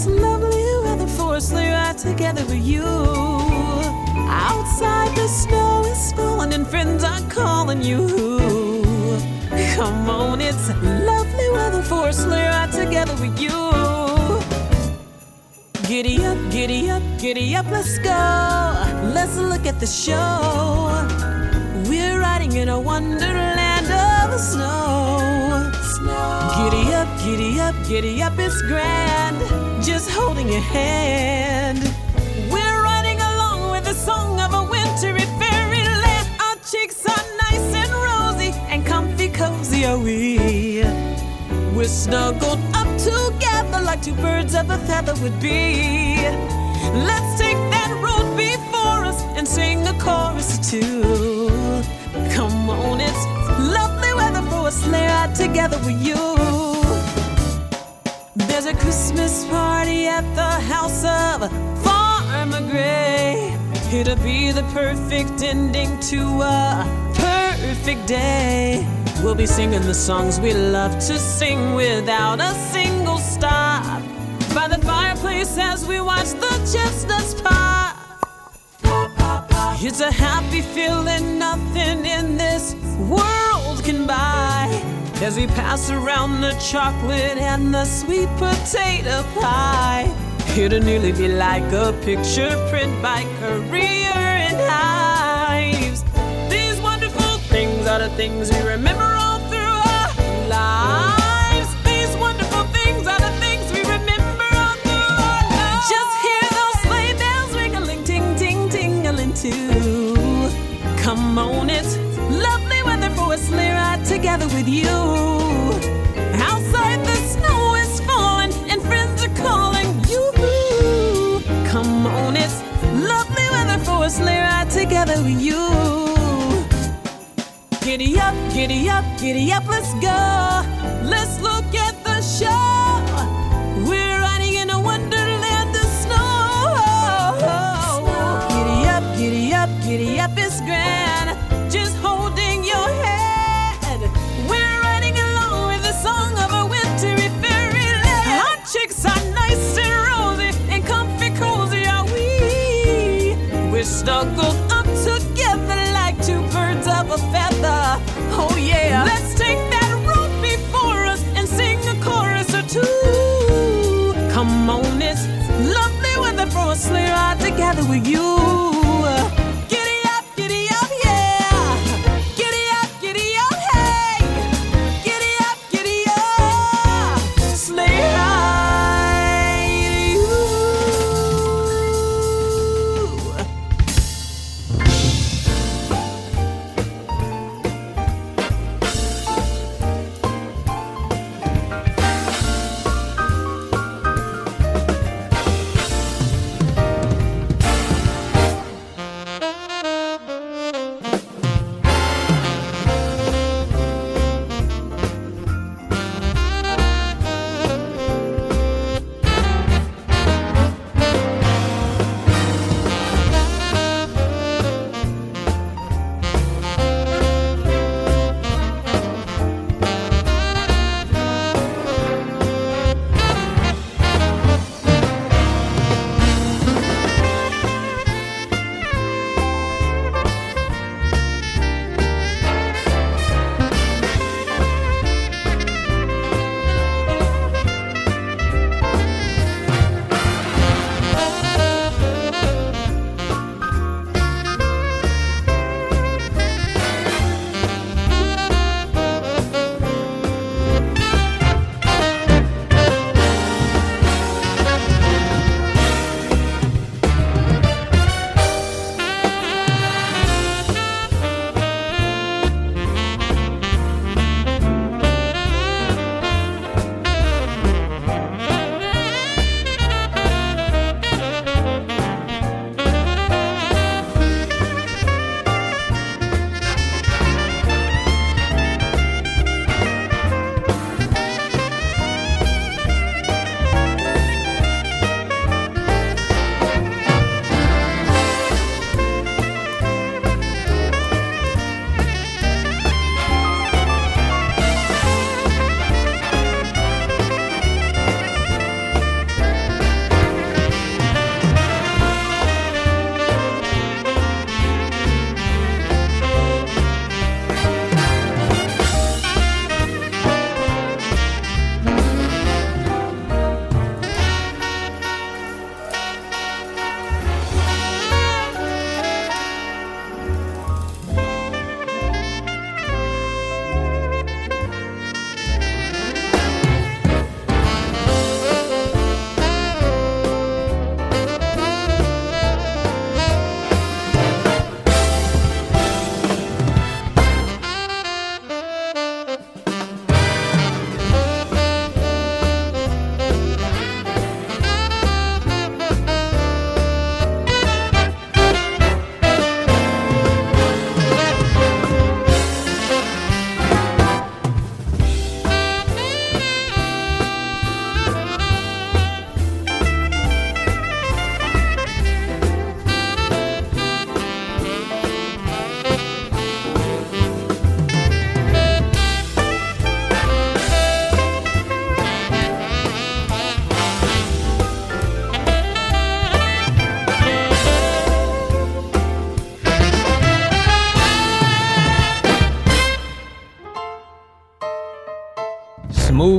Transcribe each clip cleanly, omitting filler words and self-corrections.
It's lovely weather for a sleigh ride together with you. Outside the snow is falling and friends are calling you. Come on, it's lovely weather for a sleigh ride together with you. Giddy up, giddy up, giddy up, let's go. Let's look at the show. We're riding in a wonderland of snow. Snow. Giddy up, giddy up, giddy up, it's grand. Just holding your hand. We're riding along with the song of a wintry fairyland. Our cheeks are nice and rosy and comfy cozy are we. We're snuggled up together like two birds of a feather would be. Let's take that road before us and sing a chorus too. Come on, it's lovely weather for a sleigh ride together with you. There's a Christmas party at the house of Farmer Gray. It'll be the perfect ending to a perfect day. We'll be singing the songs we love to sing without a single stop. By the fireplace as we watch the chestnuts pop. It's a happy feeling nothing in this world can buy. As we pass around the chocolate and the sweet potato pie. It'll nearly be like a picture print by Career and Hives. These wonderful things are the things we remember all through our lives. These wonderful things are the things we remember all through our lives. Just hear those sleigh bells ringling, ting, ting, tingling too. Come on, it's lovely weather for a sleigh ride together with you. Outside the snow is falling and friends are calling you. Come on, it's lovely weather for a sleigh ride together with you. Giddy up, giddy up, giddy up, let's go. Let's look at the show. We're riding in a wonderland of snow. Giddy up, giddy up, giddy up, it's grand. Snuggled up together like two birds of a feather. Oh yeah. Let's take that road before us and sing a chorus or two. Come on, it's lovely weather for a sleigh ride together with you.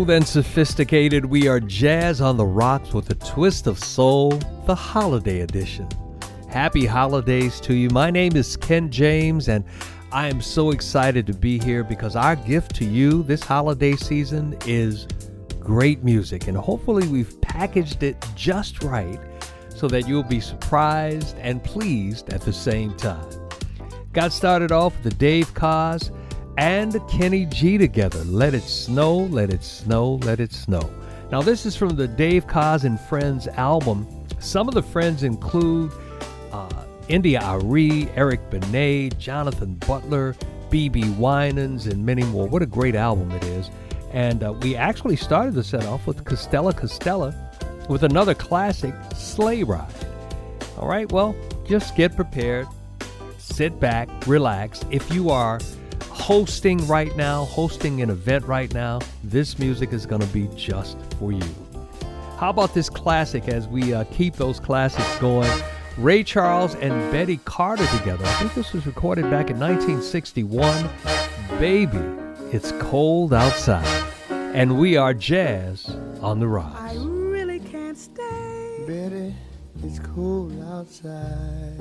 smooth and sophisticated, we are Jazz on the Rocks with a Twist of Soul, the Holiday Edition. Happy holidays to you. My name is Ken James, and I am so excited to be here because our gift to you this holiday season is great music, and hopefully we've packaged it just right so that you'll be surprised and pleased at the same time. Got started off with the Dave Koz and the Kenny G together. Let It Snow, Let It Snow, Let It Snow. Now this is from the Dave Koz and Friends album. Some of the friends include India Arie, Eric Benet, Jonathan Butler, B.B. Winans, and many more. What a great album it is. And we actually started the set off with Castella with another classic, Sleigh Ride. All right, well, just get prepared, sit back, relax. If you are hosting right now, hosting an event right now, this music is going to be just for you. How about this classic as we keep those classics going? Ray Charles and Betty Carter together. I think this was recorded back in 1961. Baby, It's Cold Outside. And we are Jazz on the Rocks. I really can't stay. Betty, it's cold outside.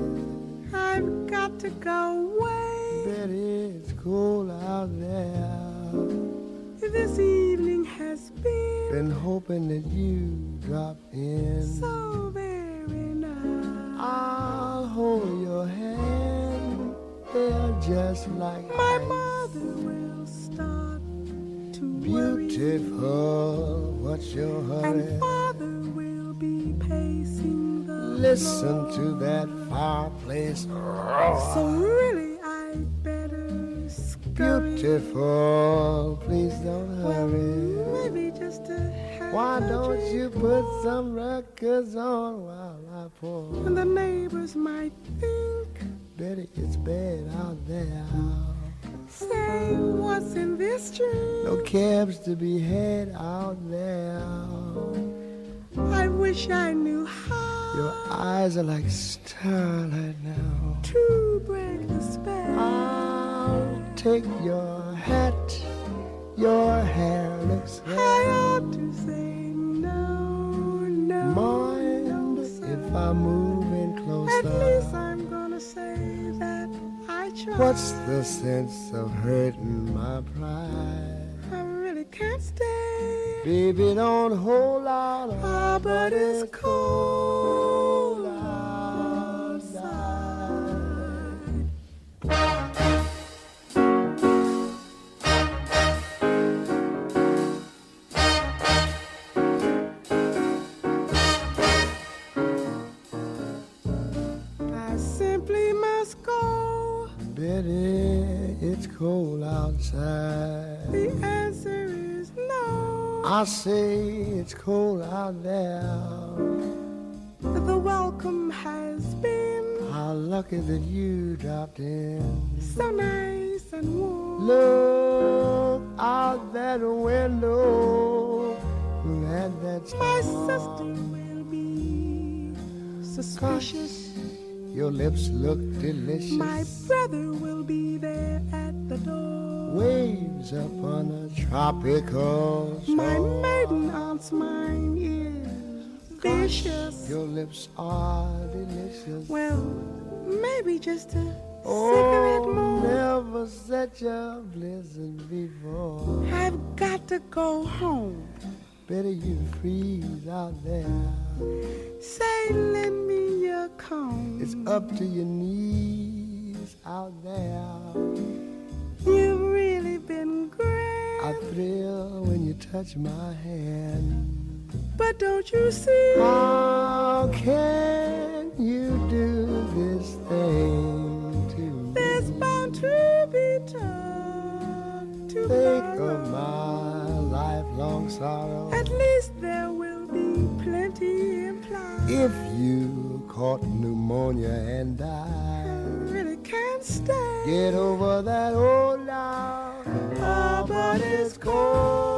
I've got to go away. Betty, it's cold out there. This evening has been hoping that you drop in. So very nice. I'll hold your hand, they're just like my ice. Mother will start to worry. Beautiful, what's your hurry? And father will be pacing the Listen floor. To that fireplace. So really I better scurry. Beautiful, please don't hurry. Well, maybe just a half Why don't you put more. Some records on while I pour? And the neighbors might think, Betty, it's bad out there. Say, what's in this dream? No cabs to be had out there. I wish I knew how. Your eyes are like starlight now. To break the spell. I'll take your hat. Your hair looks red. I ought to say no. Mind no, if I move in closer? At least I'm gonna say that I tried. What's the sense of hurting my pride? I really can't stay. Baby, don't hold out. Ah, oh, but it's cold outside. It's cold outside. The answer is no. I say it's cold out there. The welcome has been. How lucky that you dropped in. So nice and warm. Look out that window. Glad that's My sister will be suspicious. Your lips look delicious. My brother will be there at the door. Waves upon a tropical shore. My maiden aunt's mine is vicious. Your lips are delicious. Well, maybe just a cigarette more. Never such a blizzard before. I've got to go home. Better you freeze out there. Say, lend me your comb. It's up to your knees out there. You've really been grand. I thrill when you touch my hand. But don't you see? How can you do this thing to me? There's bound to be time to think of my lifelong sorrow. At least there will be plenty implied. If you caught pneumonia and died, I really can't stay. Get over that old love. Oh, but it's cold.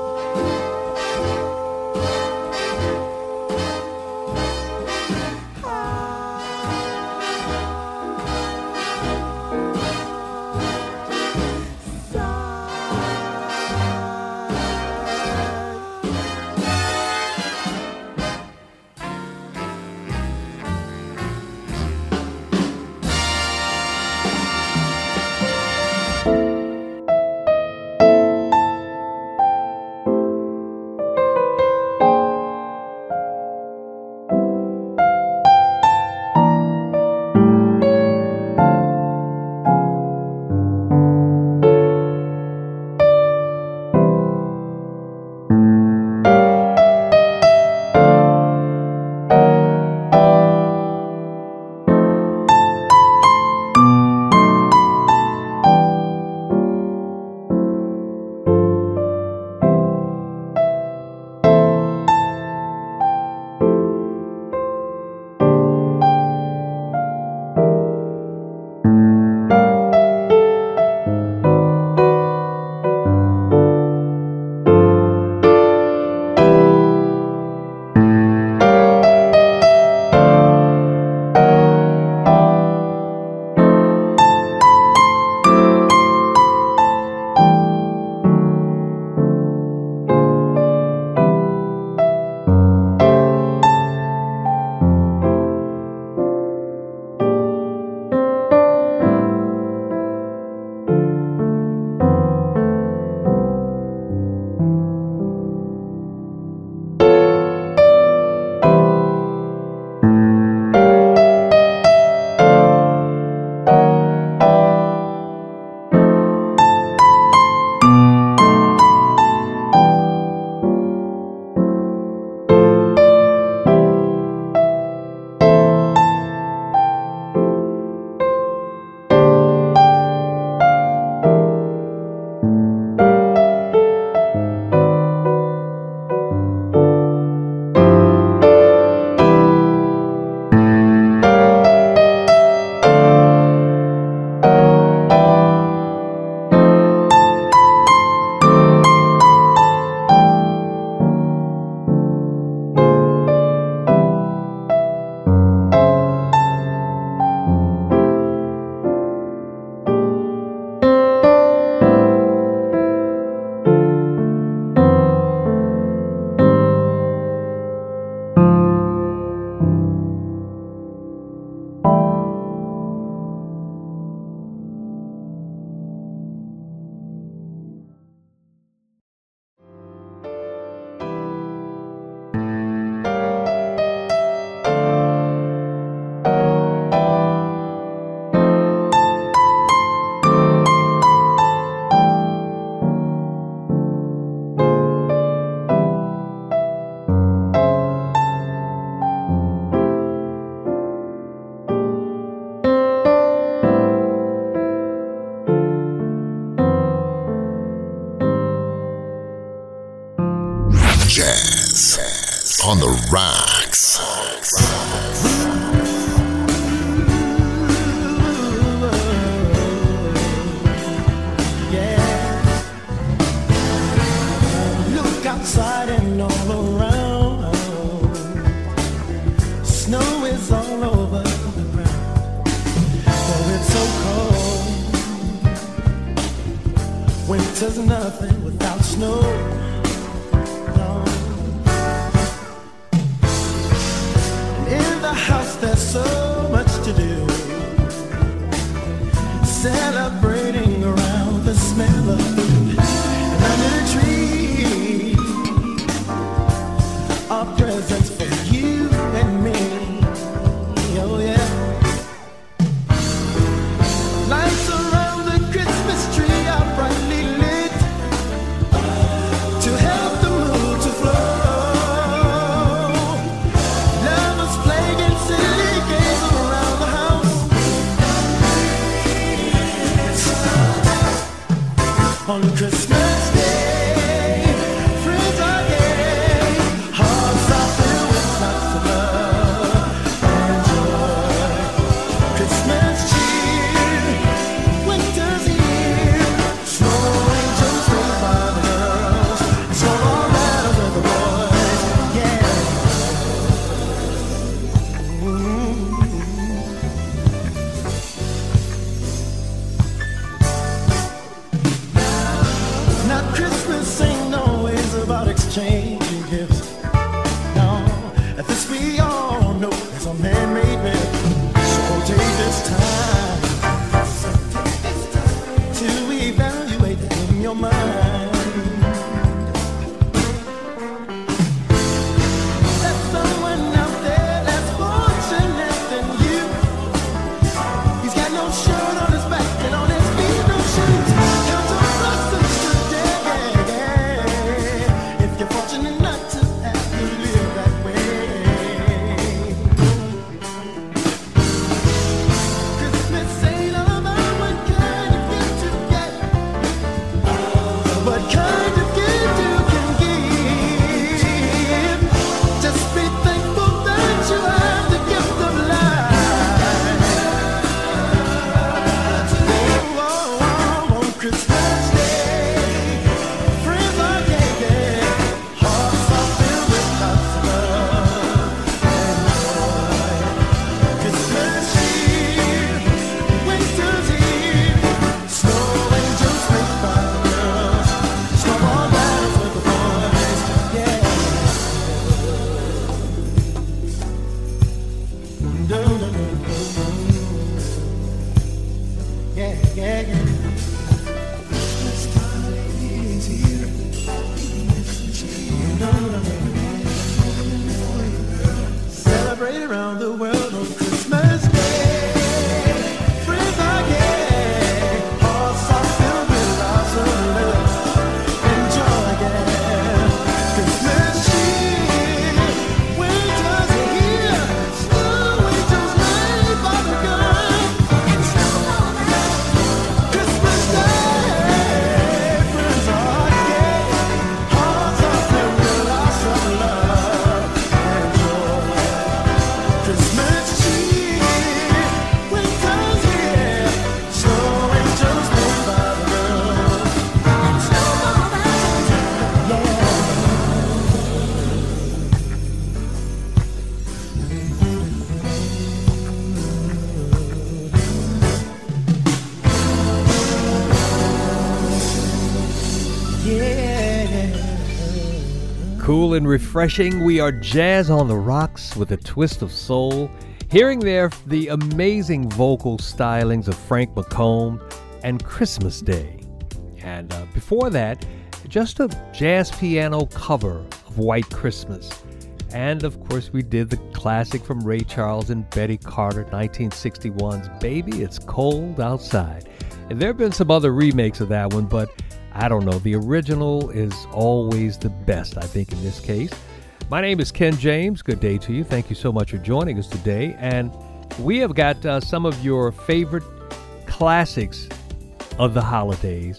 Jazz on the Rocks. Yeah. Look outside and all around. Snow is all over the ground. Oh, it's so cold. Winter's nothing without snow. There's so much to do, celebrating around the smell of food, and under the tree are presents for you and me. Oh yeah. Lights around the Christmas tree are brightly lit to help the mood to flow. On Christmas Day, friends are gay, hearts are filled with lots of love and joy. Christmas cheer, winter's here, snow angels made by the girls, snow all of the boys, yeah. Changing gifts. No, at this we all know it's a man-made myth. So take this time to evaluate in your mind. There's someone out there that's fortunate than you. He's got no shirt on his back and on his feet no shoes. Cool and refreshing, we are Jazz on the Rocks with a Twist of Soul. Hearing there the amazing vocal stylings of Frank McComb and Christmas Day. And before that, just a jazz piano cover of White Christmas And of course we did the classic from Ray Charles and Betty Carter, 1961's Baby It's Cold Outside. And there have been some other remakes of that one, but I don't know, the original is always the best, I think, in this case. My name is Ken James. Good day to you. Thank you so much for joining us today. And we have got some of your favorite classics of the holidays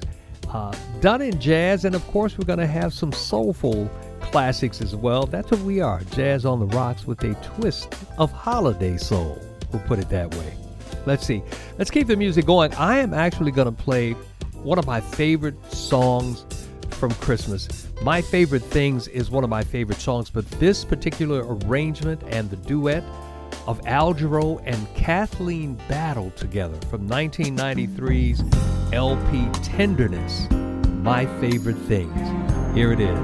done in jazz. And of course, we're going to have some soulful classics as well. That's what we are, Jazz on the Rocks with a twist of holiday soul. We'll put it that way. Let's see. Let's keep the music going. I am actually going to play one of my favorite songs from Christmas. My Favorite Things is one of my favorite songs, but this particular arrangement and the duet of Al Jarreau and Kathleen Battle together from 1993's LP Tenderness, My Favorite Things. Here it is.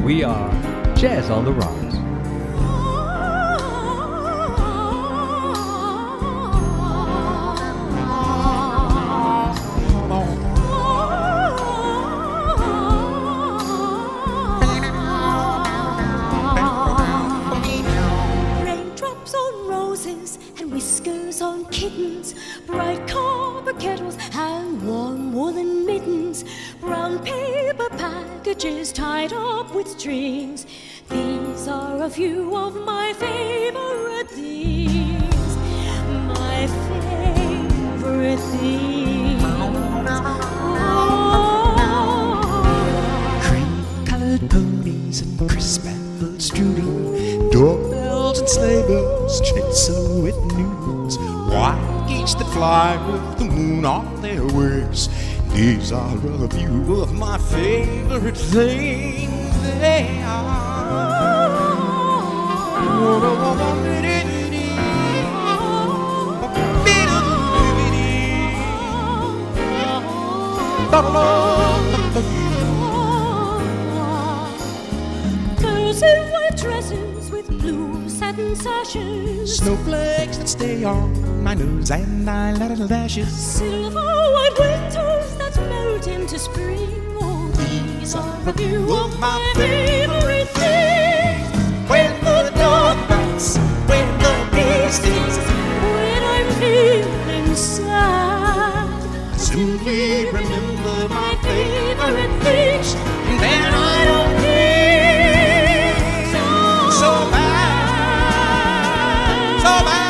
We are Jazz on the Rocks. Bright copper kettles and warm woolen mittens, brown paper packages tied up with strings. These are a few of my favorite things. My favorite things. Oh. Cream-colored ponies and crisp apple strudel, doorbells and sleigh bells, schnitzel with noodles. White geese that fly with the moon on their wings. These are a few of my favorite things. They are. Girls in white dresses with blue satin sashes, snowflakes that stay on my nose and eyelid lashes, silver white winters that melt into spring. Oh, these are a few of my favorite things. When the dog barks, when the bee stings, when I'm feeling sad, I simply remember my favorite things, and then I don't feel so bad, so bad.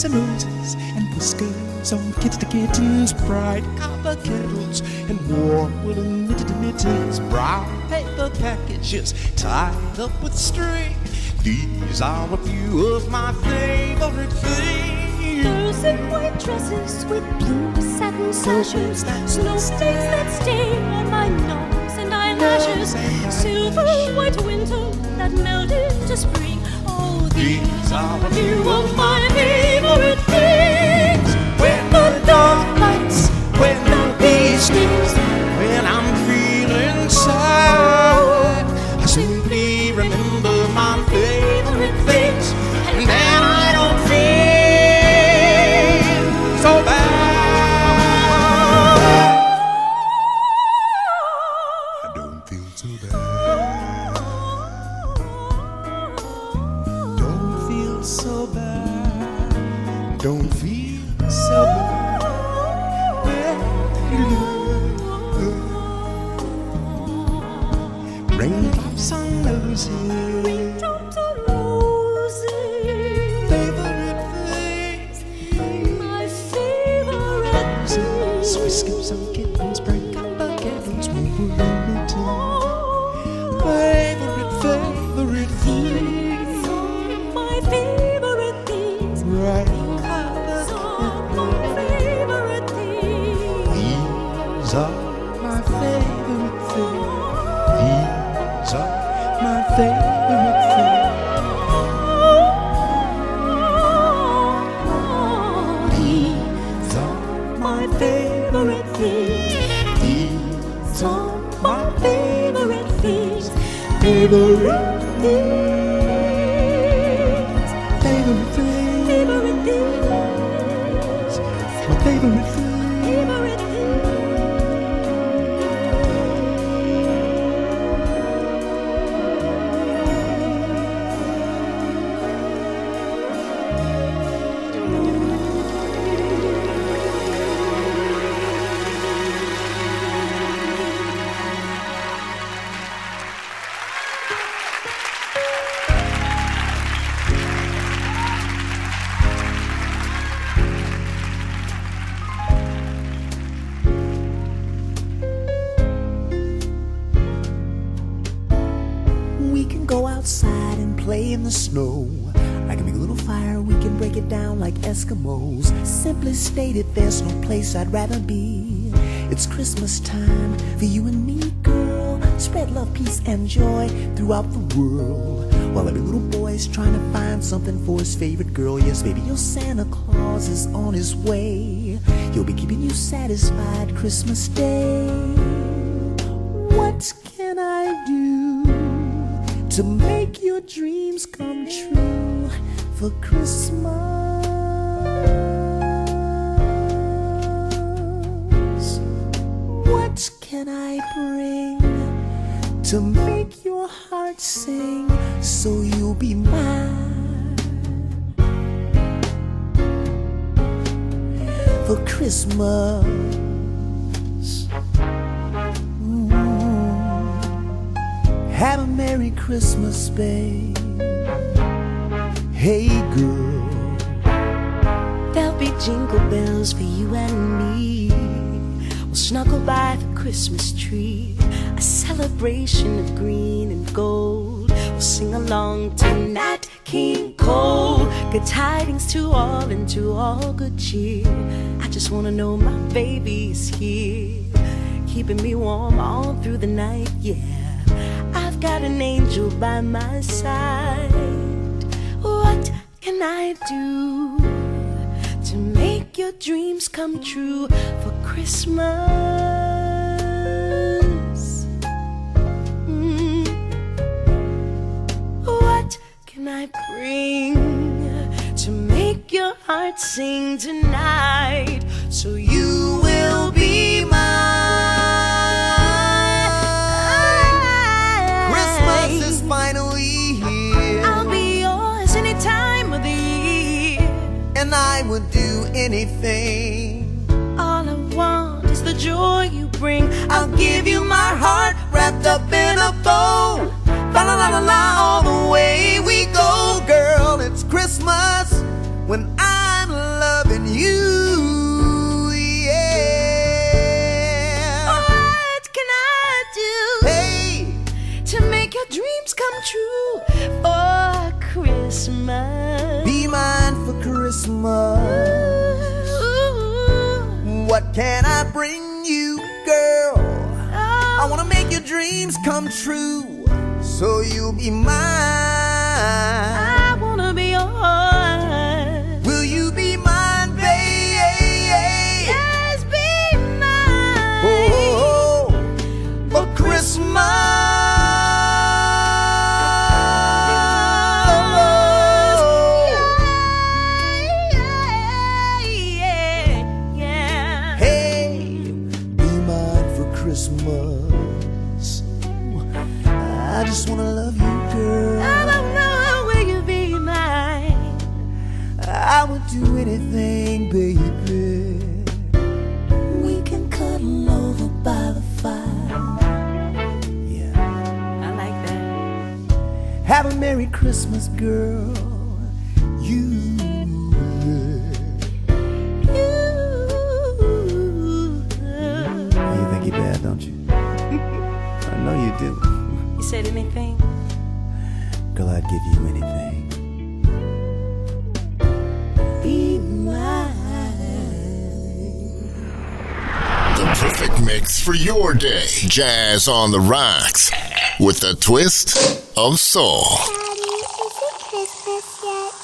And roses and whiskers on kids to kittens, bright copper kettles and warm woolen knitted mittens, brown paper packages tied up with string. These are a few of my favorite things. Girls in white dresses with blue satin sashes, snowflakes that stain on my nose and eyelashes, silver white winter that melted to spring. These are a few of my favorite things. When the dog bites, when the bee stings, when I'm feeling sad, I simply remember my favorite things, and then I don't feel so bad. I don't feel so bad. So bad, don't feel so bad. Raindrops on roses, raindrops on roses. Favorite things, my favorite things. Whiskers on kittens, break up our kittens, move around the town. Favorite, favorite things. Snow. I can make a little fire, we can break it down like Eskimos. Simply stated, there's no place I'd rather be. It's Christmas time for you and me, girl. Spread love, peace, and joy throughout the world. While every little boy's trying to find something for his favorite girl. Yes, baby, your Santa Claus is on his way. He'll be keeping you satisfied Christmas Day. What can I do to make your dreams come true for Christmas? What can I bring to make your heart sing so you'll be mine? For Christmas. Have a Merry Christmas, babe. Hey, girl. There'll be jingle bells for you and me. We'll snuggle by the Christmas tree, a celebration of green and gold. We'll sing along tonight, King Cole. Good tidings to all and to all good cheer. I just want to know my baby is here, keeping me warm all through the night, yeah. Got an angel by my side. What can I do to make your dreams come true for Christmas? What can I bring to make your heart sing tonight so you will be mine? Anything. All I want is the joy you bring. I'll give you my heart wrapped up in a bow. Fa la la la la, all the way we go, girl. It's Christmas when I'm loving you. Yeah. What can I do? Hey, to make your dreams come true for Christmas. Be mine for Christmas. What can I bring you, girl? Oh. I wanna make your dreams come true, so you'll be mine. I wanna be yours. Will you be mine, babe? Yes, be mine. Oh, oh, oh. For Christmas. Have a Merry Christmas, girl. You, you think you're bad, don't you? I know you do. You said anything? Girl, I'd give you anything. Be mine. The perfect mix for your day. Jazz on the Rocks with a twist of soul. Daddy, is it Christmas yet?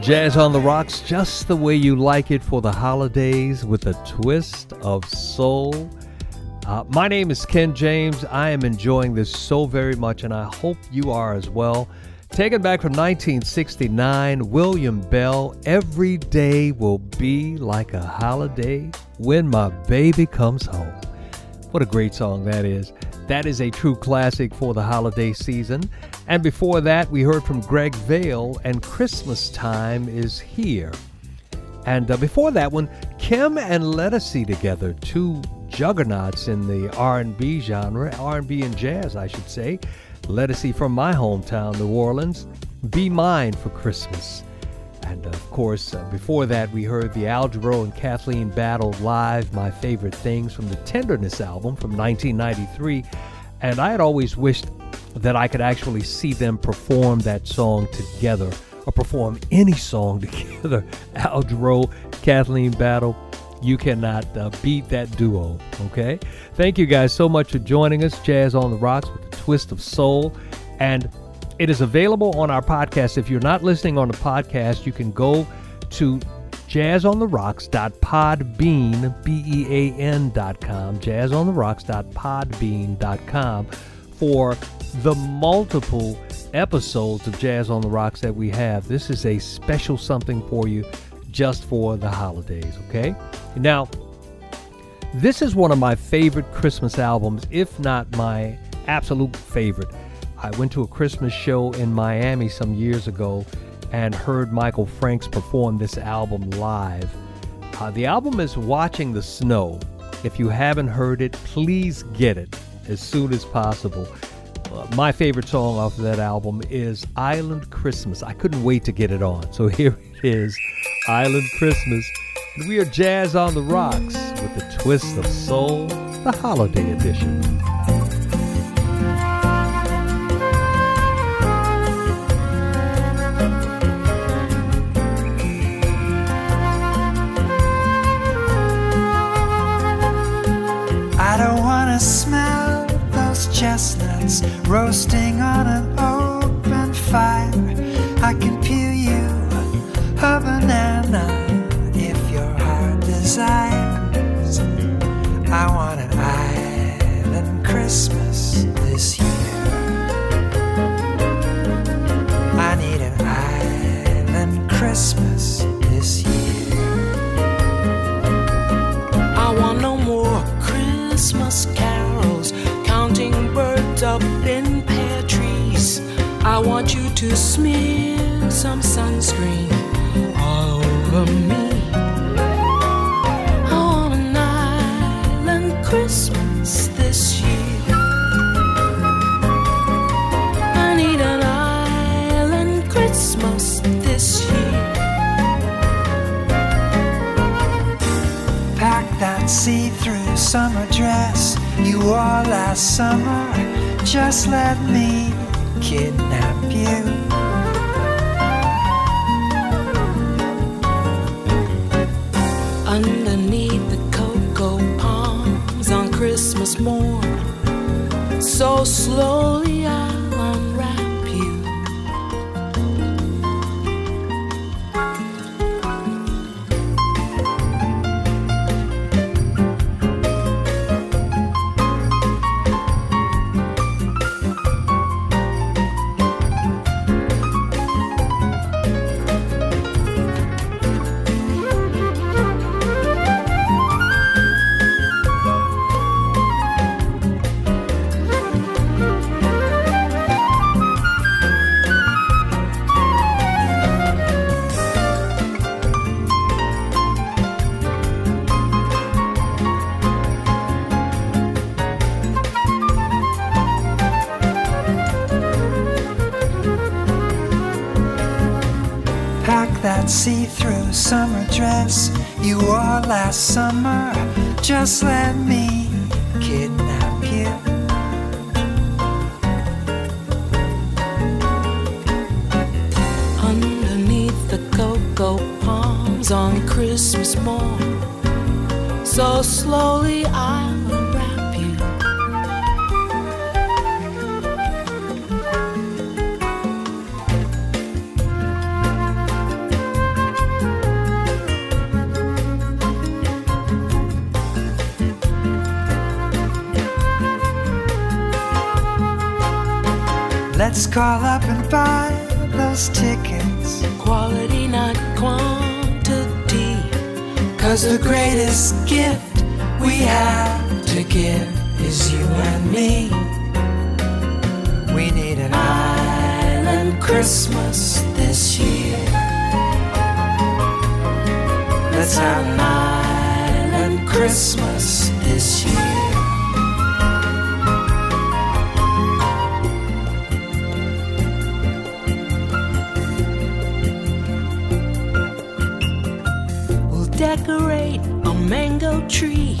Jazz on the Rocks, just the way you like it for the holidays with a twist of soul. My name is Ken James. I am enjoying this so very much, and I hope you are as well. Taken back from 1969, William Bell, every day will be like a holiday when my baby comes home. What a great song that is. That is a true classic for the holiday season. And before that, we heard from Greg Vail and Christmas Time Is Here. And before that one, Kem and Ledisi together, two juggernauts in the R&B genre, R&B and jazz, I should say. Ledisi from my hometown, New Orleans, Be Mine for Christmas. And of course, before that, we heard the Al Jarreau and Kathleen Battle live, My Favorite Things, from the Tenderness album from 1993. And I had always wished that I could actually see them perform that song together, or perform any song together. Al Jarreau, Kathleen Battle, you cannot beat that duo, okay? Thank you guys so much for joining us. Jazz on the Rocks with a Twist of Soul. And it is available on our podcast. If you're not listening on the podcast, you can go to jazzontherocks.podbean.com, jazzontherocks.podbean.com, for the multiple episodes of Jazz on the Rocks that we have. This is a special something for you just for the holidays, okay? Now, this is one of my favorite Christmas albums, if not my absolute favorite. I went to a Christmas show in Miami some years ago and heard Michael Franks perform this album live. The album is Watching the Snow. If you haven't heard it, please get it as soon as possible. My favorite song off of that album is Island Christmas. I couldn't wait to get it on. So here it is, Island Christmas. And we are Jazz on the Rocks with the Twist of Soul, the Holiday Edition. Smell those chestnuts roasting on an open fire. I can peel you a banana if your heart desires. I want an island Christmas this year. I need an island Christmas this year. I want no more Christmas carols, counting birds up in pear trees. I want you to smear some sunscreen all over me. I want an island Christmas this year. I need an island Christmas this year. Pack that see-through summer dress you wore last summer, just let me kidnap you. Underneath the cocoa palms on Christmas morn, so slowly I'll unwrap you. See-through summer dress you wore last summer, just let me kidnap you. Underneath the cocoa palms on Christmas morn, so slowly I'll unwrap you. Let's call up and buy those tickets, quality not quantity, 'cause the greatest gift we have to give is you and me. We need an island Christmas this year. Let's have an island Christmas this year. Decorate a mango tree,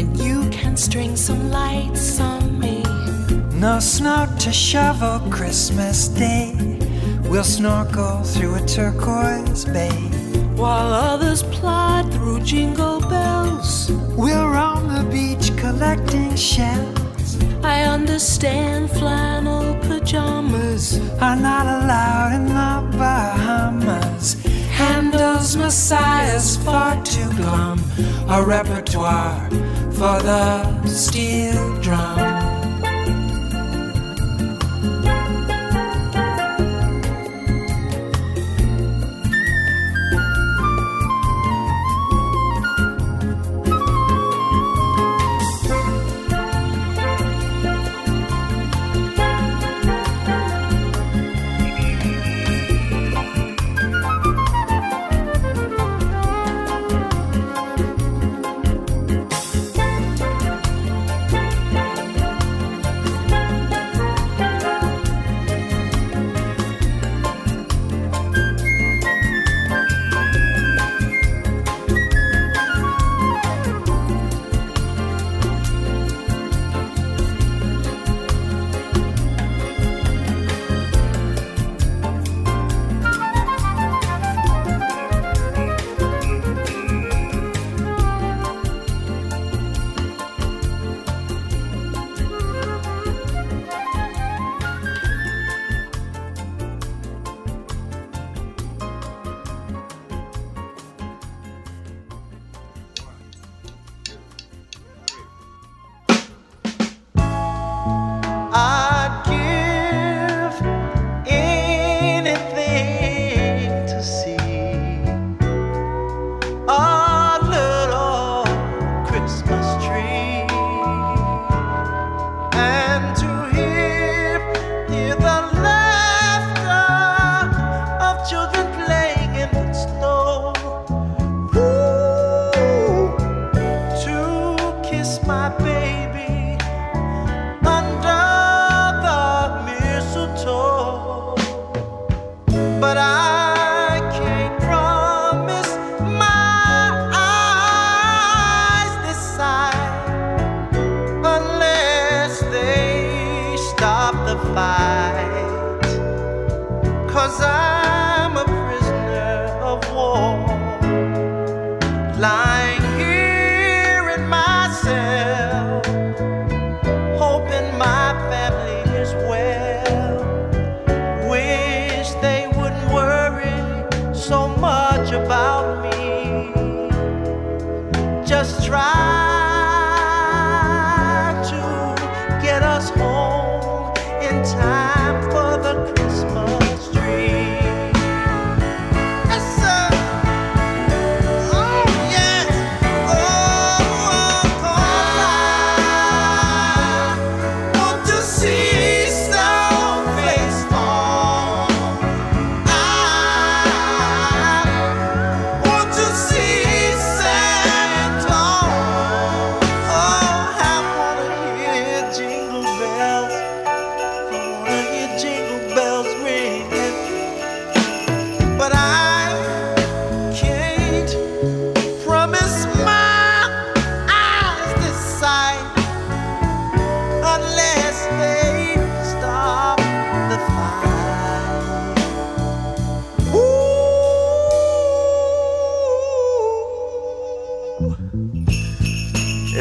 and you can string some lights on me. No snow to shovel Christmas Day. We'll snorkel through a turquoise bay. While others plod through jingle bells, we'll roam the beach collecting shells. I understand flannel pajamas are not allowed in the Bahamas. Handel's Messiah's far too glum, a repertoire for the steel drum.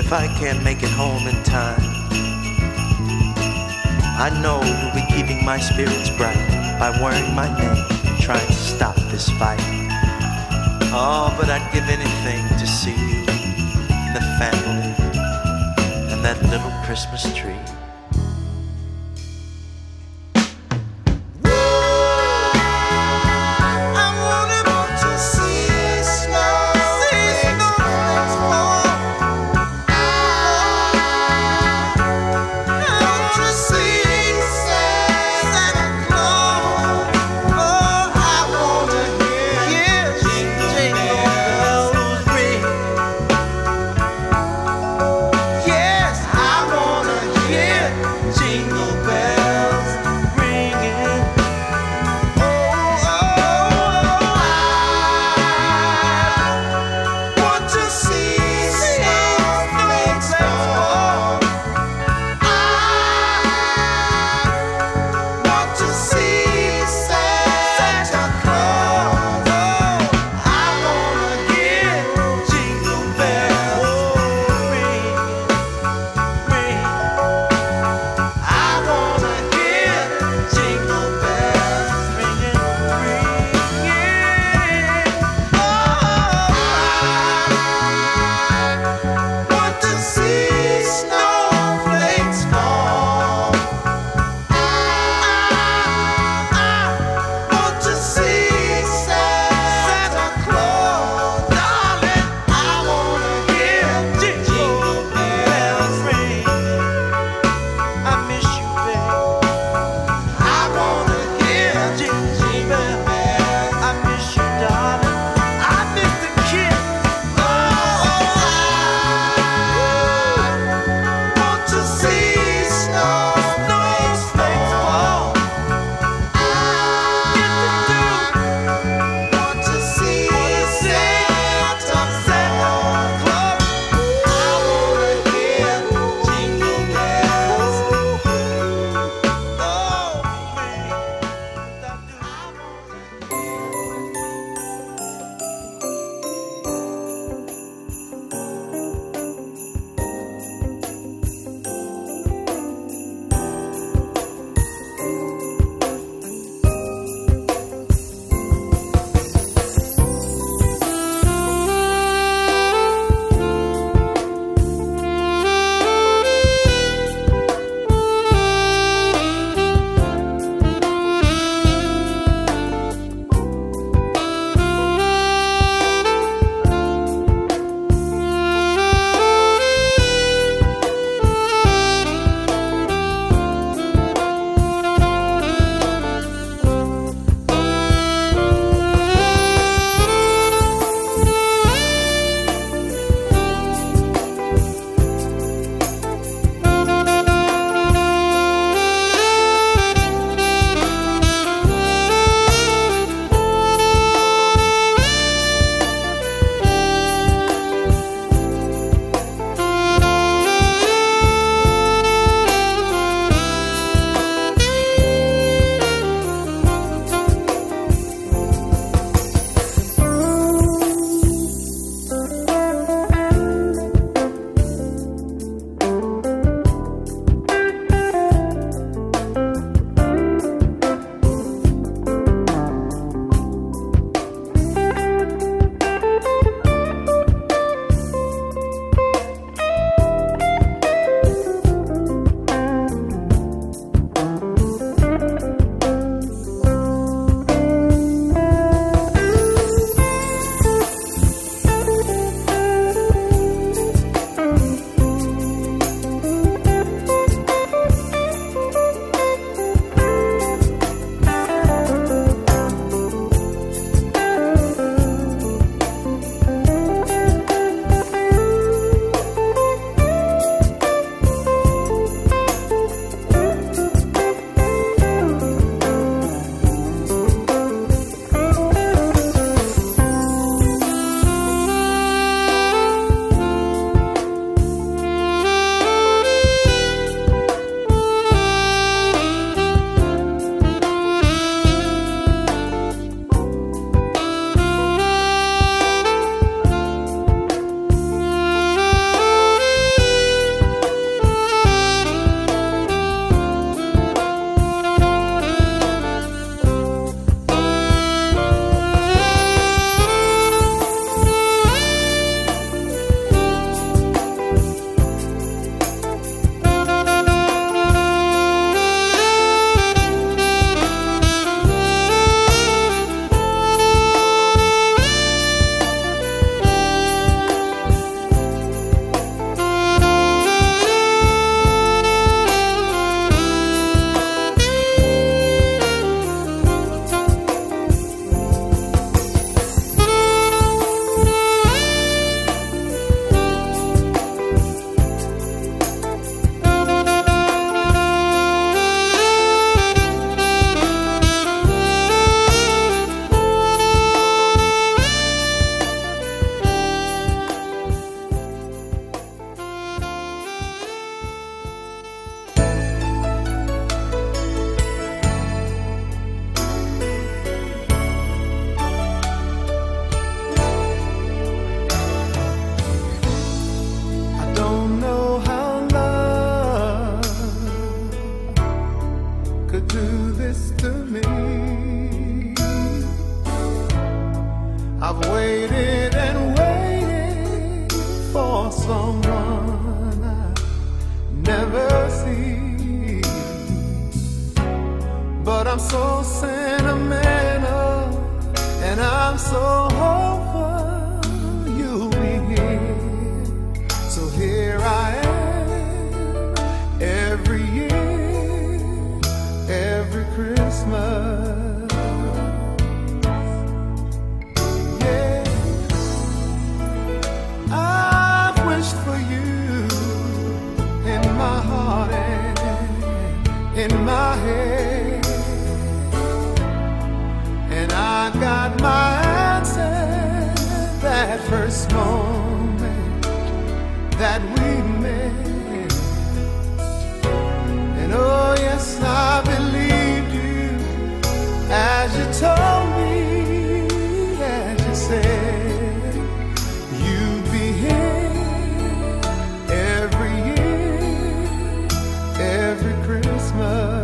If I can't make it home in time, I know you'll be keeping my spirits bright by wearing my name, trying to stop this fight. Oh, but I'd give anything to see you and the family and that little Christmas tree. see. But I'm so sentimental, and I'm so hopeful you'll be here. So here I am, every year, every Christmas. In my head, and I got my answer that first moment that we met. And oh yes, I believed you as you told me, that you said you'd be here every year, every Christmas.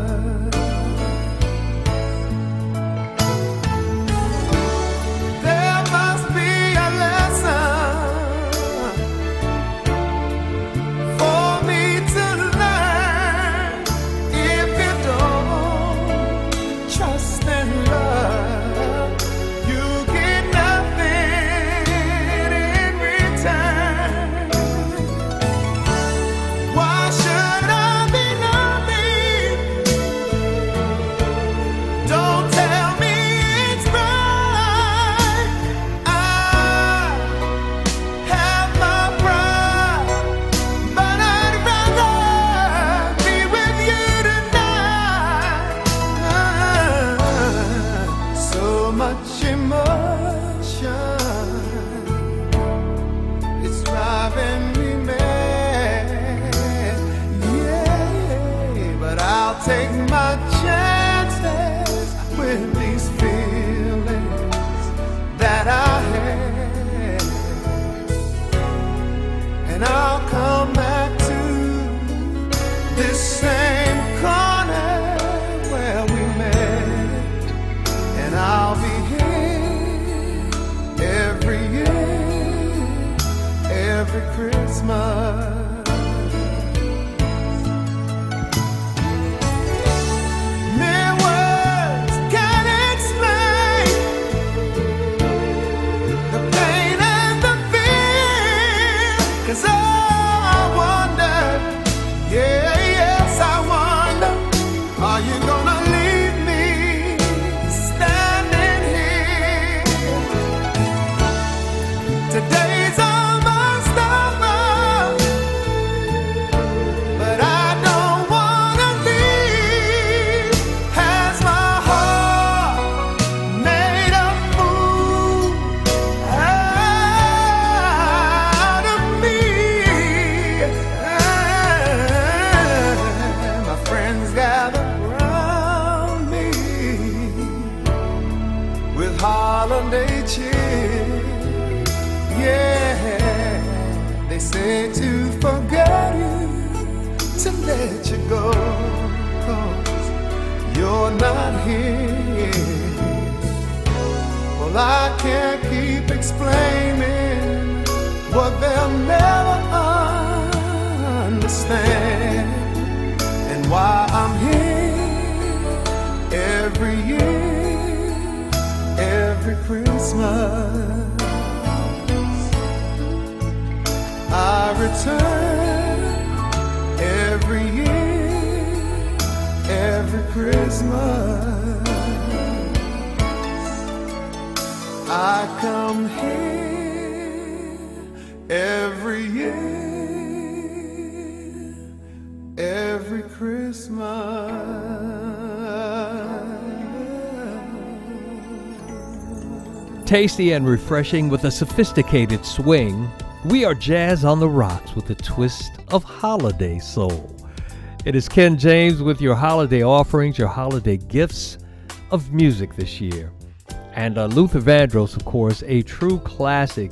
Tasty and refreshing with a sophisticated swing, we are Jazz on the Rocks with a twist of holiday soul. It is Ken James with your holiday offerings, your holiday gifts of music this year. And Luther Vandross, of course, a true classic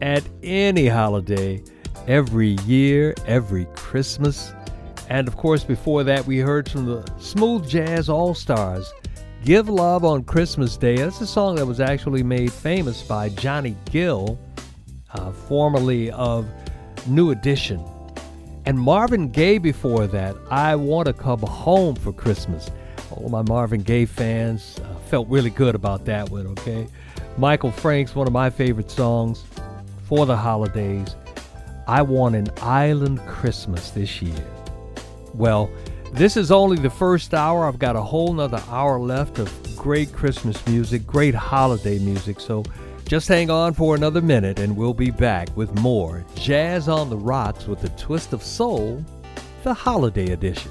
at any holiday, every year, every Christmas. And of course, before that, we heard from the Smooth Jazz All-Stars, Give Love on Christmas Day. That's a song that was actually made famous by Johnny Gill, formerly of New Edition. And Marvin Gaye before that, I Want to Come Home for Christmas. All my Marvin Gaye fans felt really good about that one, okay? Michael Franks, one of my favorite songs for the holidays. I Want an Island Christmas this year. Well, this is only the first hour. I've got a whole nother hour left of great Christmas music, great holiday music. So just hang on for another minute and we'll be back with more Jazz on the Rocks with a Twist of Soul, the holiday edition.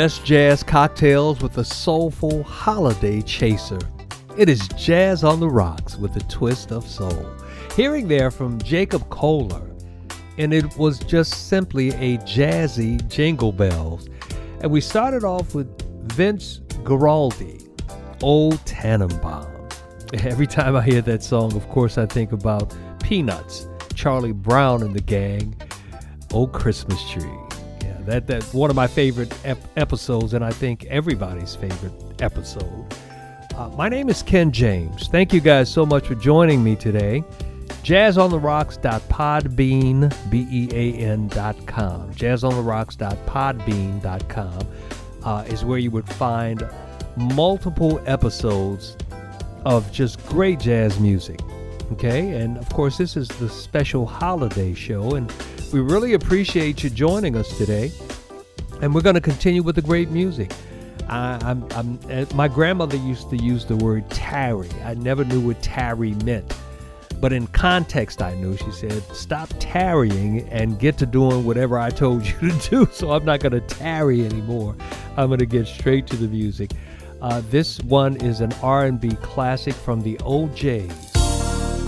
best jazz cocktails with a soulful holiday chaser. It is Jazz on the Rocks with a Twist of Soul. Hearing there from Jacob Koller, and it was just simply a jazzy Jingle Bells. And we started off with Vince Guaraldi, Old Tannenbaum. Every time I hear that song, of course, I think about Peanuts, Charlie Brown and the gang, Old Christmas Tree. Yeah, that's one of my favorite episodes, and I think everybody's favorite episode. My name is Ken James. Thank you guys so much for joining me today. jazzontherocks.podbean.com. jazzontherocks.podbean.com is where you would find multiple episodes of just great jazz music. Okay, and of course this is the special holiday show, and we really appreciate you joining us today. And we're going to continue with the great music. My grandmother used to use the word tarry. I never knew what tarry meant, but in context I knew. She said, stop tarrying and get to doing whatever I told you to do. So I'm not going to tarry anymore. I'm going to get straight to the music. This one is an R&B classic from the O'Jays.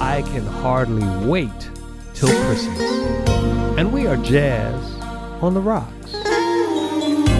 I Can Hardly Wait Till Christmas. And we are Jazz on the Rocks. Yeah,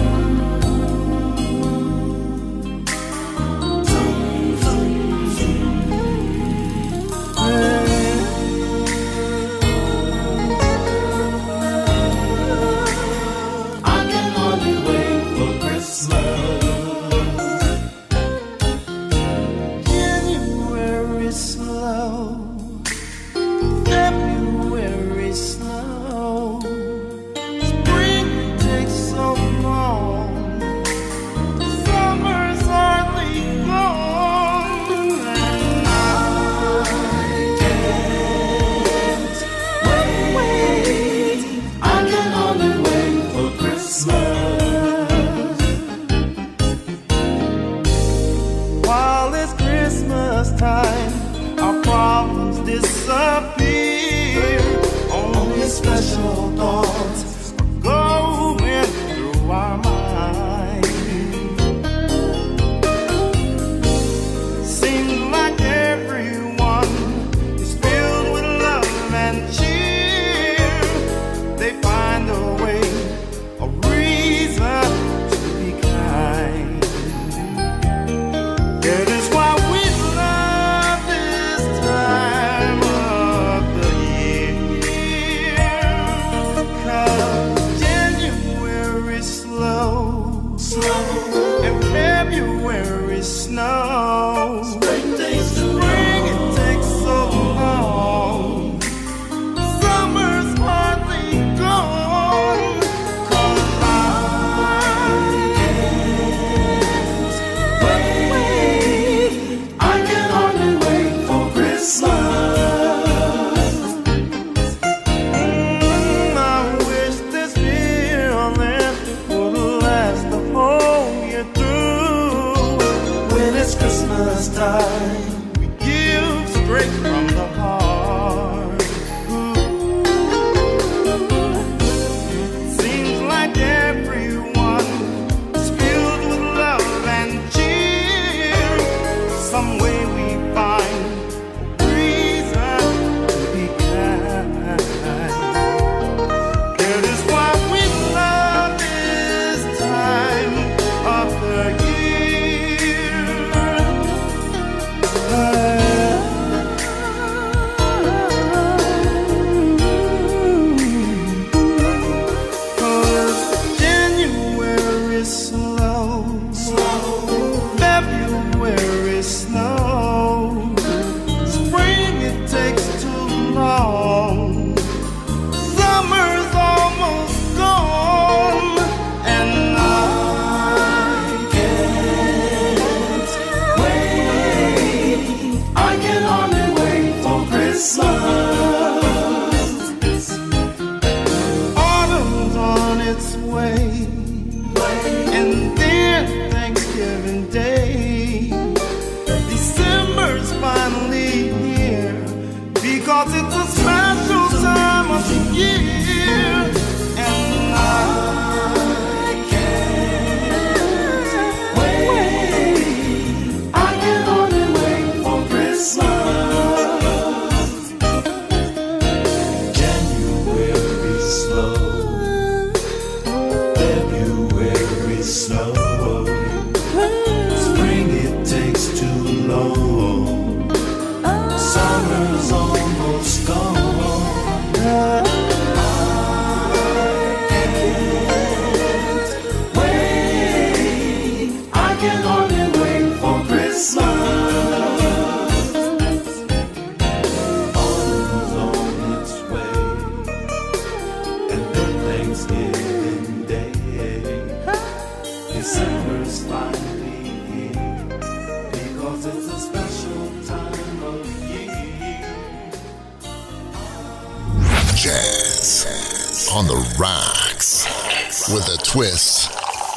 and I can't on the rocks with a twist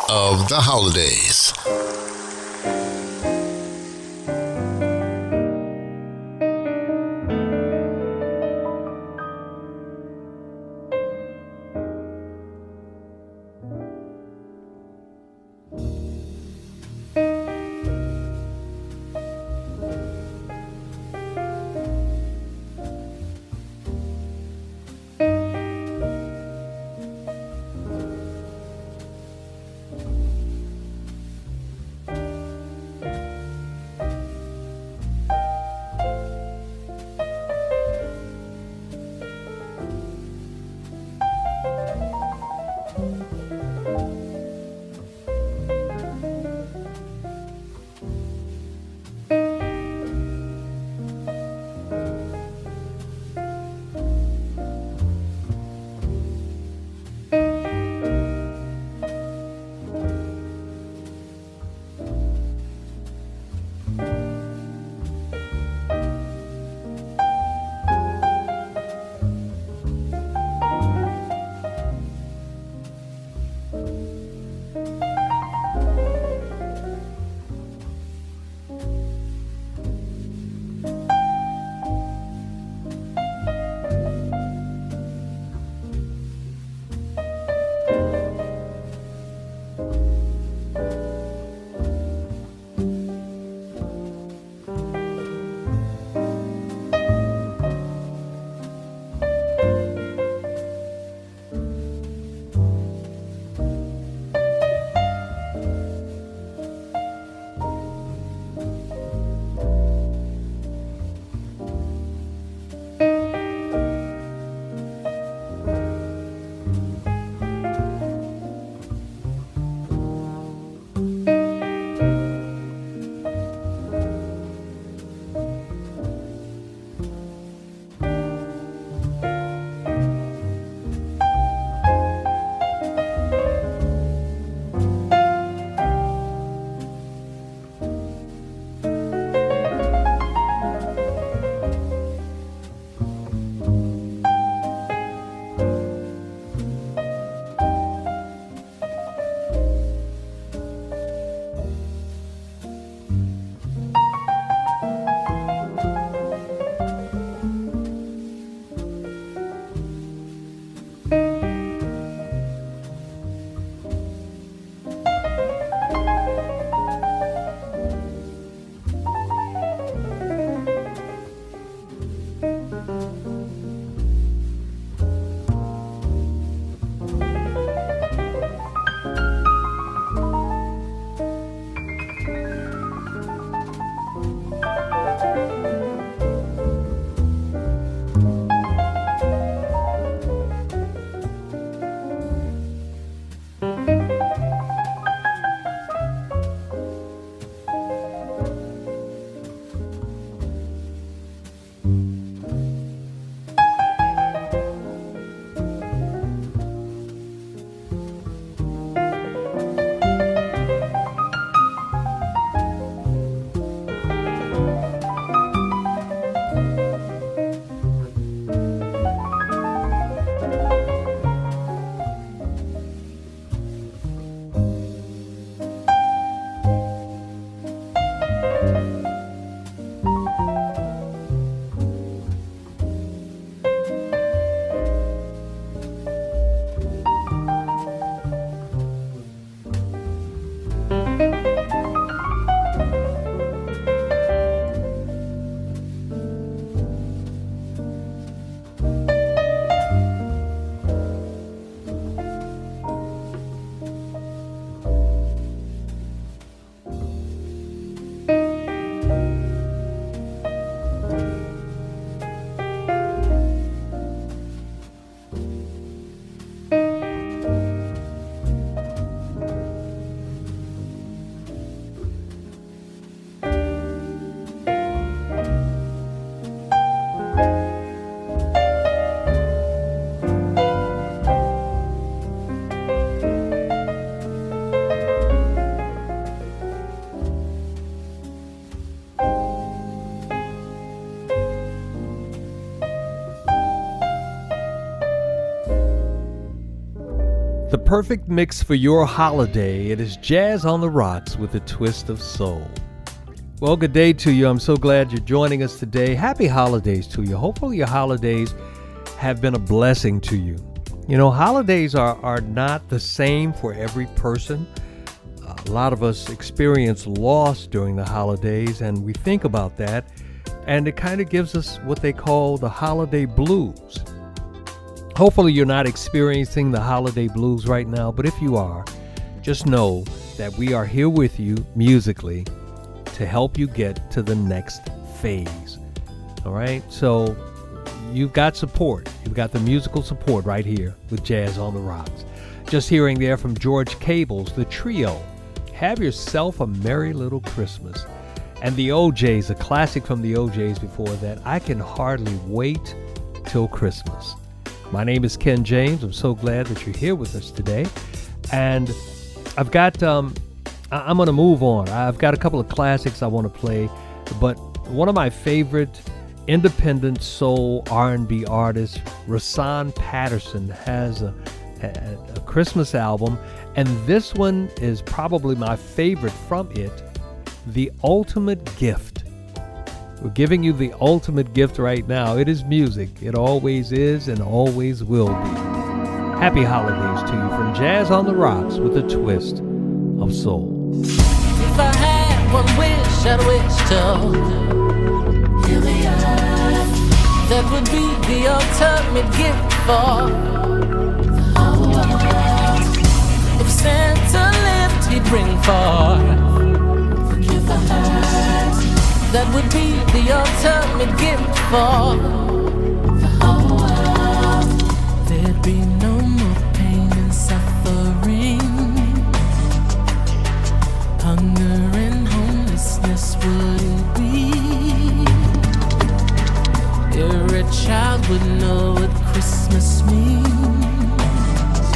of the holidays. perfect mix for your holiday. It is Jazz on the Rocks with a Twist of Soul. Well, good day to you. I'm so glad you're joining us today. Happy holidays to you. Hopefully your holidays have been a blessing to you. You know, holidays are not the same for every person. A lot of us experience loss during the holidays, and we think about that, and it kind of gives us what they call the holiday blues. Hopefully you're not experiencing the holiday blues right now, but if you are, just know that we are here with you musically to help you get to the next phase. All right? So you've got support. You've got the musical support right here with Jazz on the Rocks. Just hearing there from George Cables, the trio, Have Yourself a Merry Little Christmas. And the O'Jays, a classic from the O'Jays before that, I Can Hardly Wait Till Christmas. My name is Ken James. I'm so glad that you're here with us today. And I've got, I'm going to move on. I've got a couple of classics I want to play, but one of my favorite independent soul R&B artists, Rahsaan Patterson, has a Christmas album. And this one is probably my favorite from it, The Ultimate Gift. We're giving you the ultimate gift right now. It is music. It always is and always will be. Happy holidays to you from Jazz on the Rocks with a Twist of Soul. If I had one wish, I'd wish to heal the earth. That would be the ultimate gift for the whole world. If Santa lived, he'd bring forth forgive the hurt. That would be the ultimate gift for the whole world. There'd be no more pain and suffering. Hunger and homelessness wouldn't be. Every child would know what Christmas means.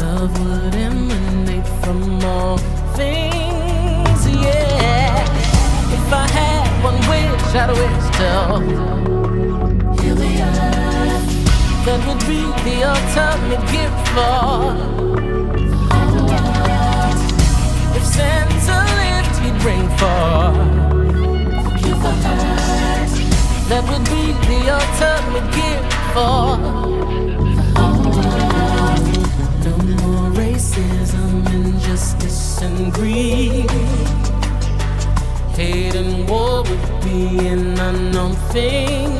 Love would emanate from all things, yeah. If I had one wish, I'd wish to heal the earth. That would be the ultimate gift for the whole world. If Santa lived, he'd bring forth forgive the hurt. That would be the ultimate gift for the whole world. No more racism, injustice, and greed. Hate and war would be an unknown thing.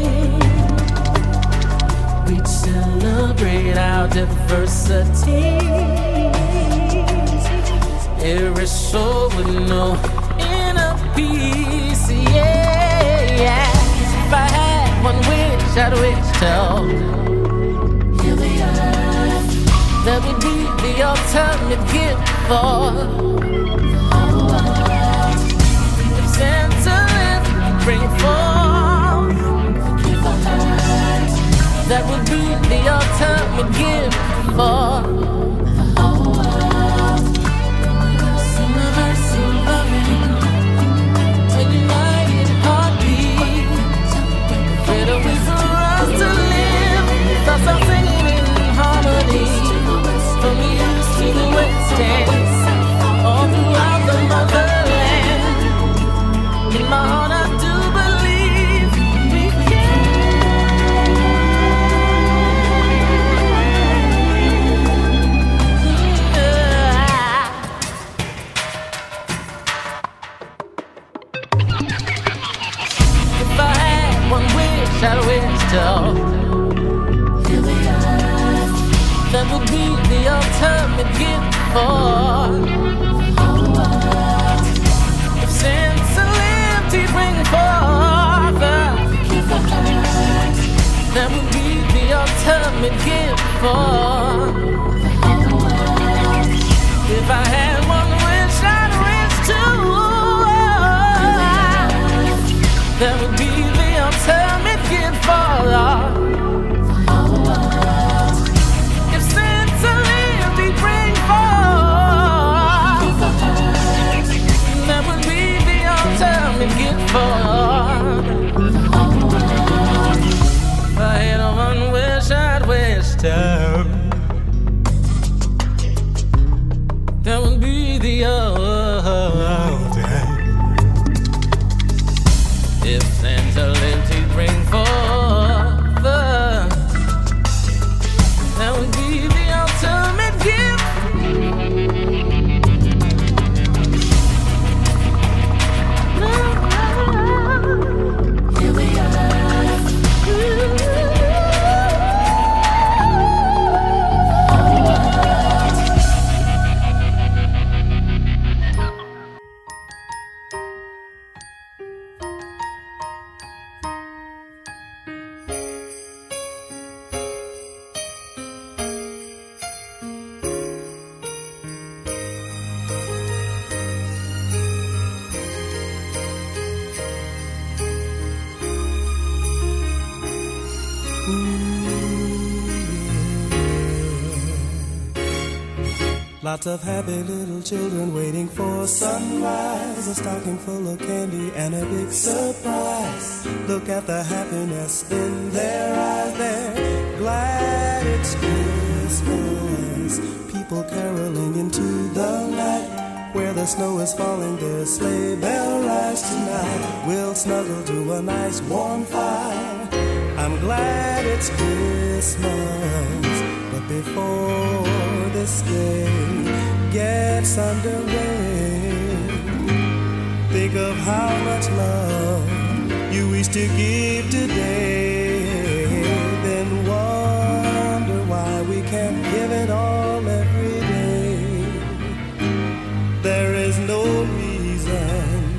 We'd celebrate our diversity. Every soul would know in a peace, yeah, yeah. If I had one wish, I'd wish to heal the earth. That would be the ultimate gift for the whole world. Bring forth forgive the hurt. That would be the ultimate gift for the whole world. Universe in loving, a united heartbeat. Better ways for us to live, thoughts are singing in harmony. From the east to the west and all throughout the motherland. In my heart I do. I'd wish to heal the earth. That would be the ultimate gift for the whole world. If Santa lived, he'd bring forth forgive the hurt. That would be the ultimate gift for the whole world. If I had one wish, I'd wish to that would be the ultimate. The whole world. If Santa lived, he'd bring forth that would be the ultimate gift for the whole world. If I had one wish, I'd wish to Lots of happy little children waiting for sunrise. A stocking full of candy and a big surprise. Look at the happiness in their eyes. They're glad it's Christmas. People caroling into the night. Where the snow is falling, their sleigh bell rides tonight. We'll snuggle to a nice warm fire. I'm glad it's Christmas. But before this day gets underway, think of how much love you wish to give today. Then wonder why we can't give it all every day. There is no reason.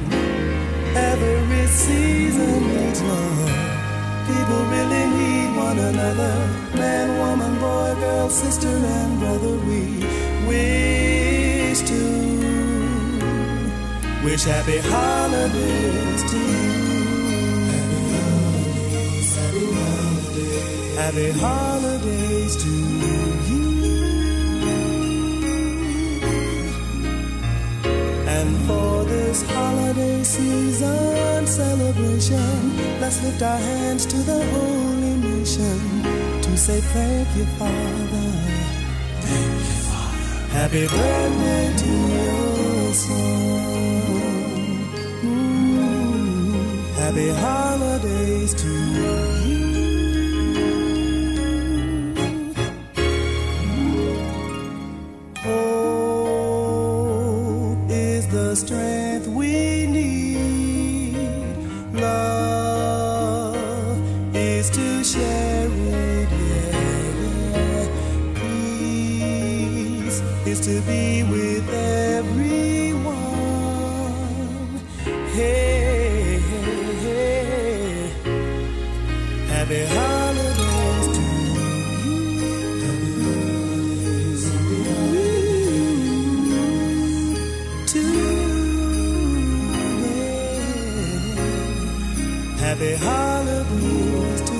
Every season needs love. People really need one another. Man, woman, boy, girl, sister, and brother. We wish to wish happy holidays to you. Happy holidays, happy holidays, happy holidays to you. And for this holiday season celebration, let's lift our hands to the holy nation to say thank you, Father. Thank you, Father. Happy birthday to your son. Mm-hmm. Happy holidays to you. Hope is the strength we need. Love is to share it. Yeah. Peace is to be with everyone. Hey, hey, hey. Happy holidays to you. Happy holidays to you. Happy holidays.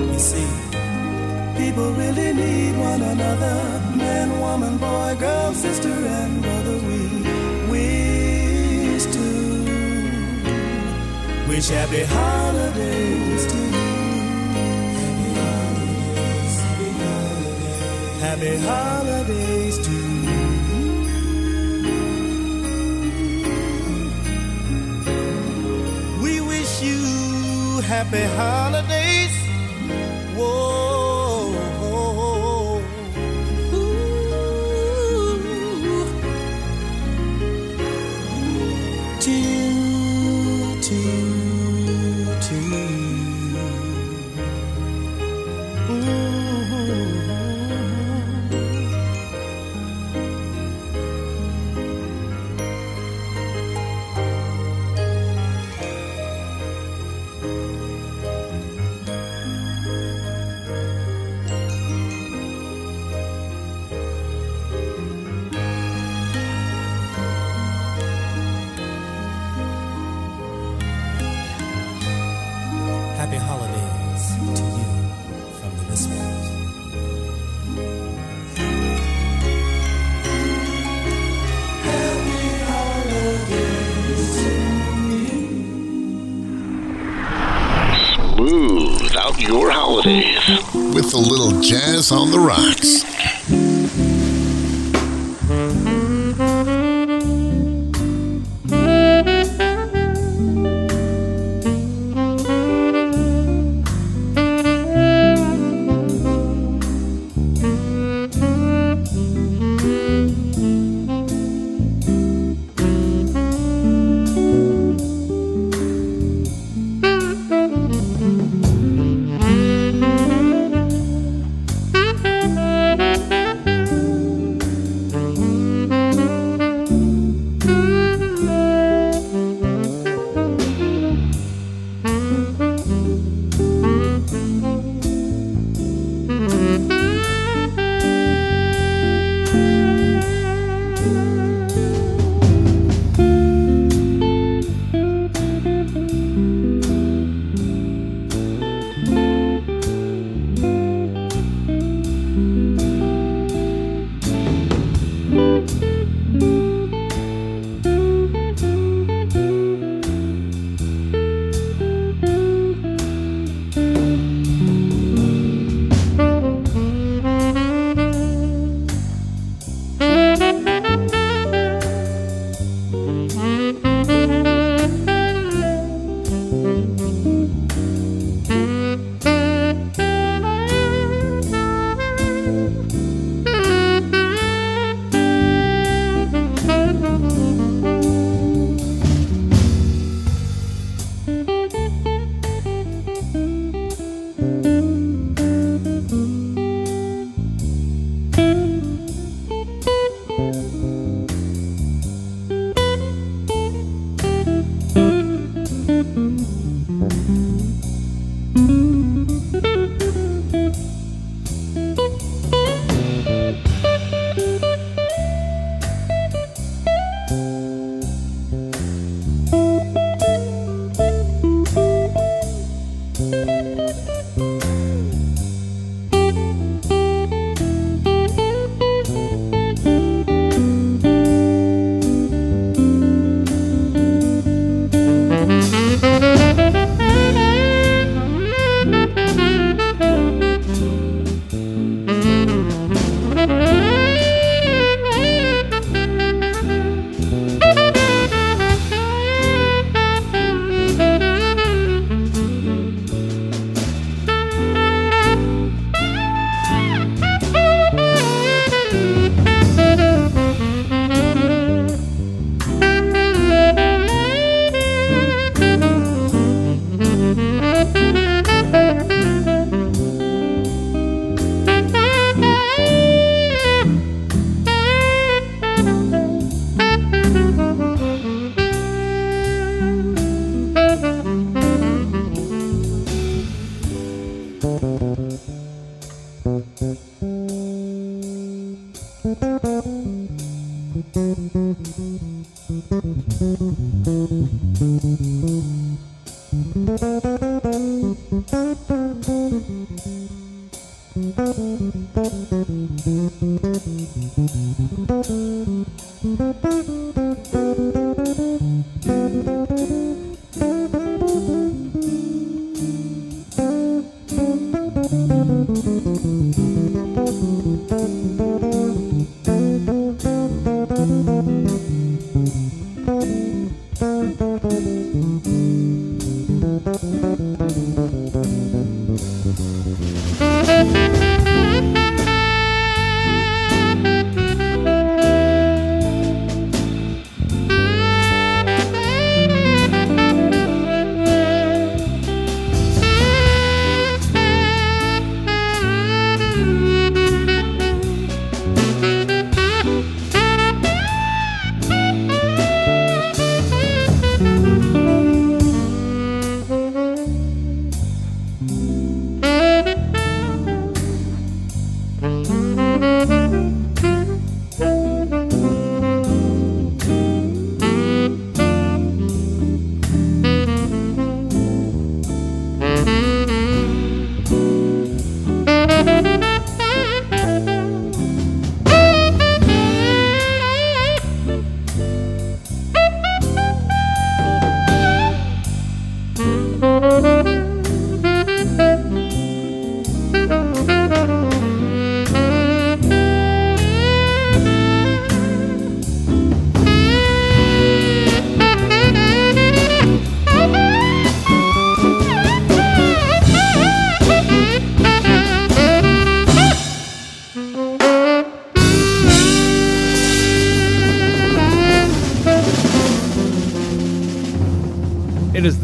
You see, people really need one another. Man, woman, boy, girl, sister, and brother. We wish to wish happy holidays to you. Happy holidays to you. We wish you happy holidays. Whoa, whoa, whoa. Ooh. Happy holidays to you from the listeners. Happy holidays to you. Smooth out your holidays with a little jazz on the rocks.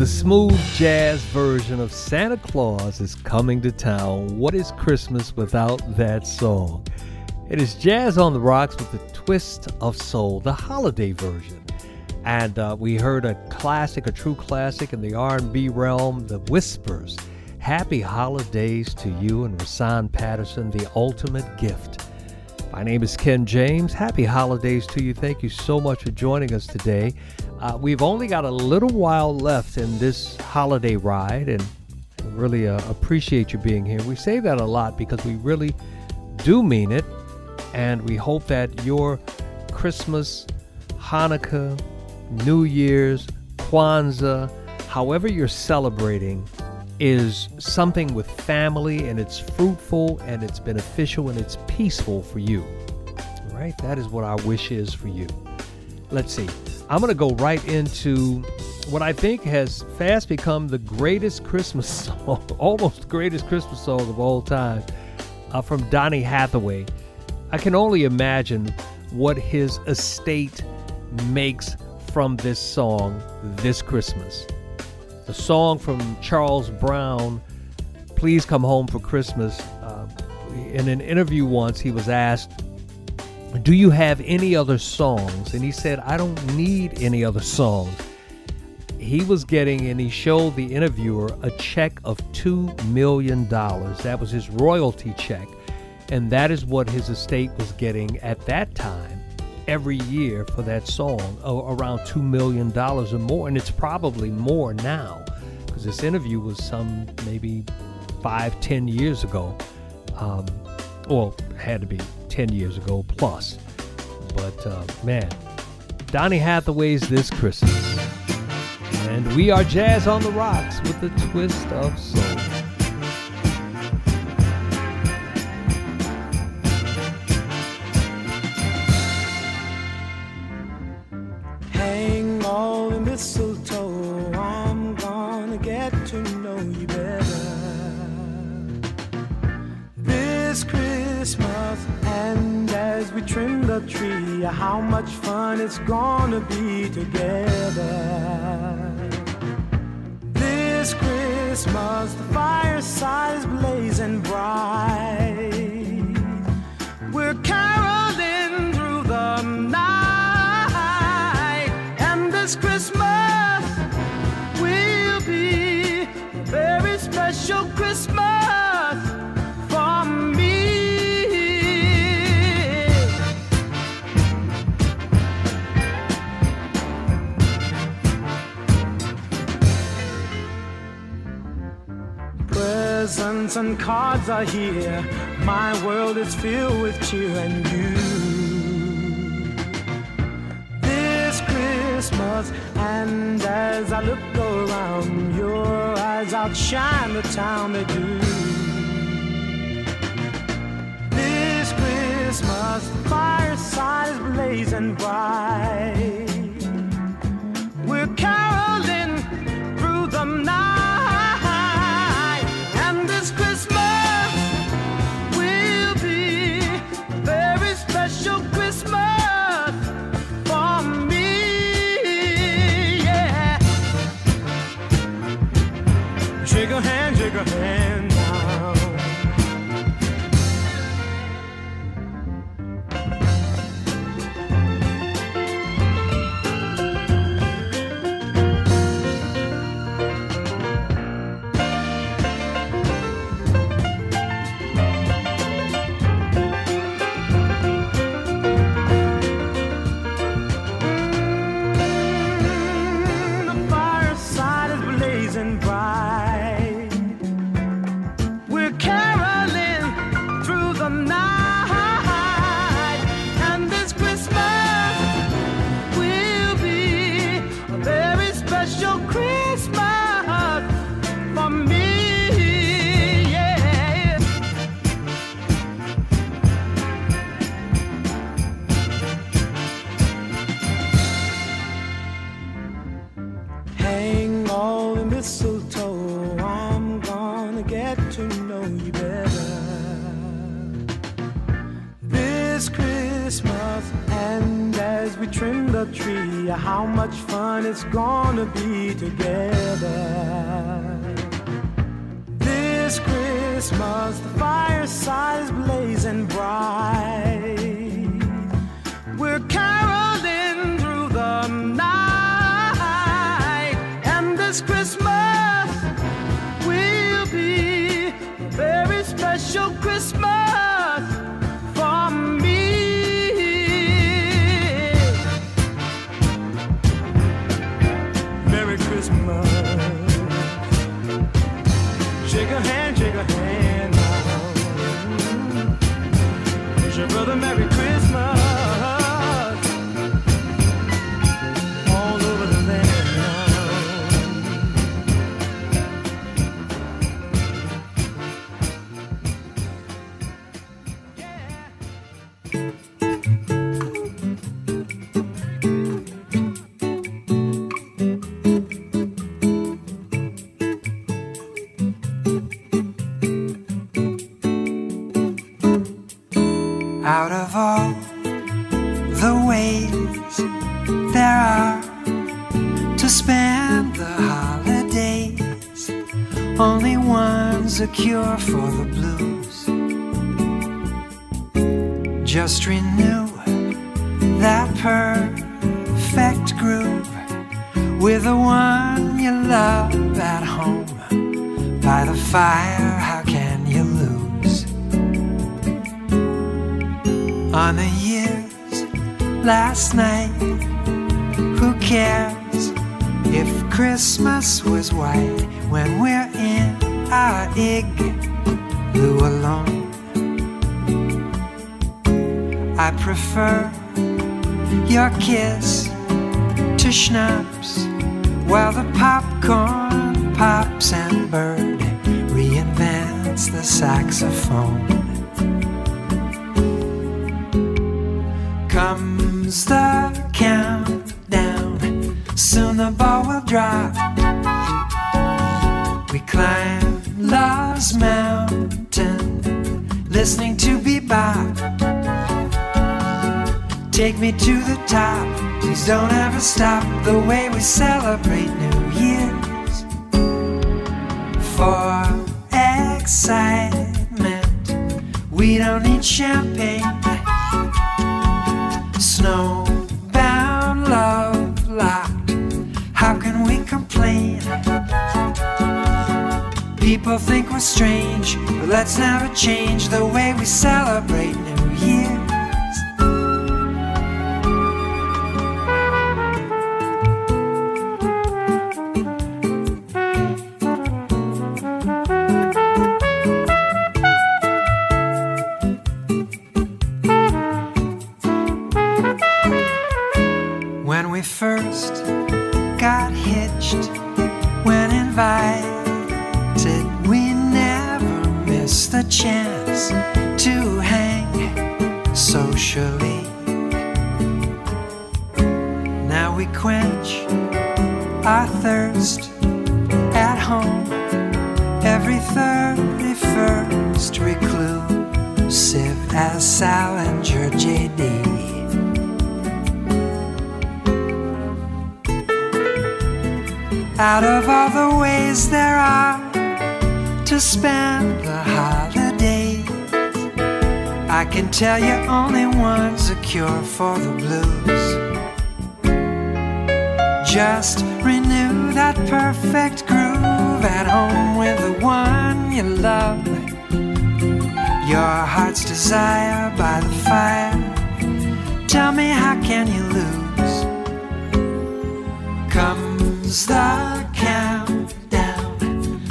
The smooth jazz version of Santa Claus Is Coming to Town. What is Christmas without that song? It is Jazz on the Rocks with a Twist of Soul, the holiday version. And we heard a classic, a true classic in the R&B realm, The Whispers. Happy holidays to you and Rahsaan Patterson, the ultimate gift. My name is Ken James. Happy holidays to you. Thank you so much for joining us today. We've only got a little while left in this holiday ride, and really appreciate you being here. We say that a lot because we really do mean it, and we hope that your Christmas, Hanukkah, New Year's, Kwanzaa, however you're celebrating, is something with family, and it's fruitful and it's beneficial and it's peaceful for you. All right, that is what our wish is for you. Let's see, I'm going to go right into what I think has fast become the greatest Christmas song, almost greatest Christmas song of all time, from Donny Hathaway. I can only imagine what his estate makes from this song this Christmas. The song from Charles Brown, Please Come Home for Christmas. In an interview once, he was asked, do you have any other songs? And he said, I don't need any other songs. He was getting, and he showed the interviewer, a check of $2 million. That was his royalty check. And that is what his estate was getting at that time, every year for that song, around $2 million or more. And it's probably more now, because this interview was some maybe 5-10 years ago. Well, it had to be 10 years ago plus. But man, Donny Hathaway's This Christmas. And we are Jazz on the Rocks with a Twist of Soul. Mistletoe, I'm gonna get to know you better this Christmas, and as we trim the tree, how much fun it's gonna be together this Christmas. The fireside is blazing bright, we're caroling through the night. This Christmas will be a very special Christmas for me. Presents and cards are here, my world is filled with cheer and you. And as I look around, your eyes outshine the town they do. This Christmas, the fireside is blazing bright. We're caroling through the night, and this Christmas will be a very special Christmas. Shake a hand now. The fireside is blazing bright. the tree, how much fun it's gonna be together. This Christmas, the fireside is blazing bright. We're caroling through the night, and this Christmas will be a very special Christmas for me. Merry Christmas. Shake a hand now. Wish your brother Merry Christmas all over the land. A cure for the blues. Just renew that perfect groove with the one you love at home. By the fire, how can you lose? On the years last night, who cares if Christmas was white when we're in our igloo alone? I prefer your kiss to schnapps while the popcorn pops and Bird reinvents the saxophone. Comes the countdown, soon the ball will drop. We climb love's mountain, listening to bebop. Take me to the top, please don't ever stop the way we celebrate New Year's. For excitement, we don't need champagne. Snowbound, love locked, how can we complain? People think we're strange, but let's never change the way we celebrate New Year. Out of all the ways there are to spend the holidays, I can tell you only one's a cure for the blues. Just renew that perfect groove at home with the one you love. Your heart's desire by the fire, tell me how can you lose? Comes the countdown,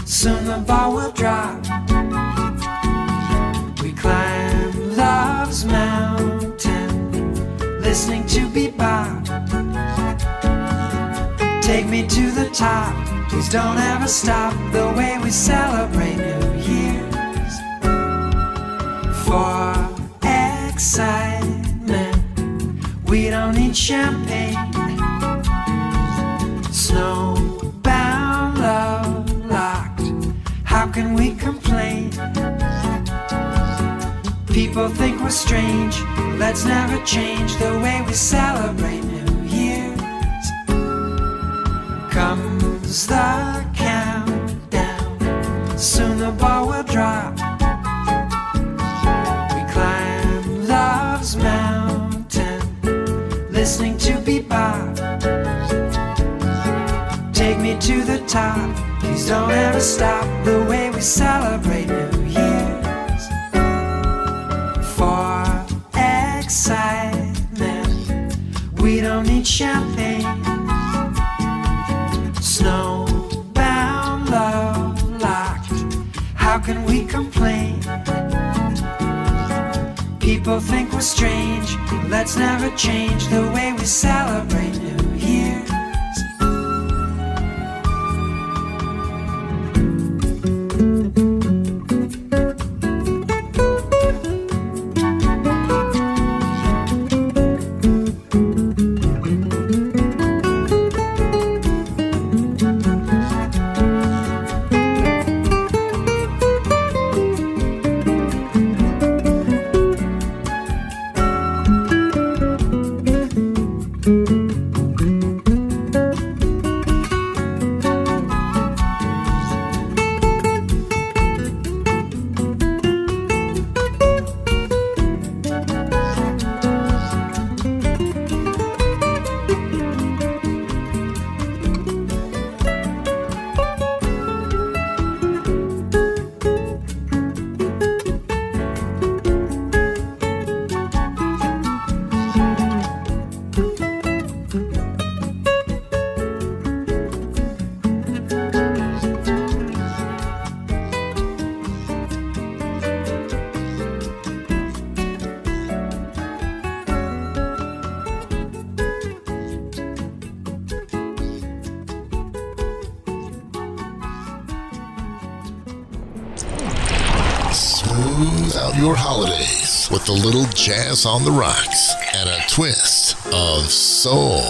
soon the ball will drop. We climb love's mountain, listening to bebop. Take me to the top, please don't ever stop the way we celebrate New Year's. For excitement, we don't need champagne. Snowbound, love locked, how can we complain? People think we're strange, let's never change the way we celebrate New Year. is the countdown. Soon the ball will drop. We climb love's mountain, listening to bebop. Take me to the top. Please don't ever stop the way we celebrate New Year's. For excitement, we don't need champagne. Snowbound, love locked, how can we complain? People think we're strange, let's never change the way we celebrate New Year's. With a little jazz on the rocks and a twist of soul.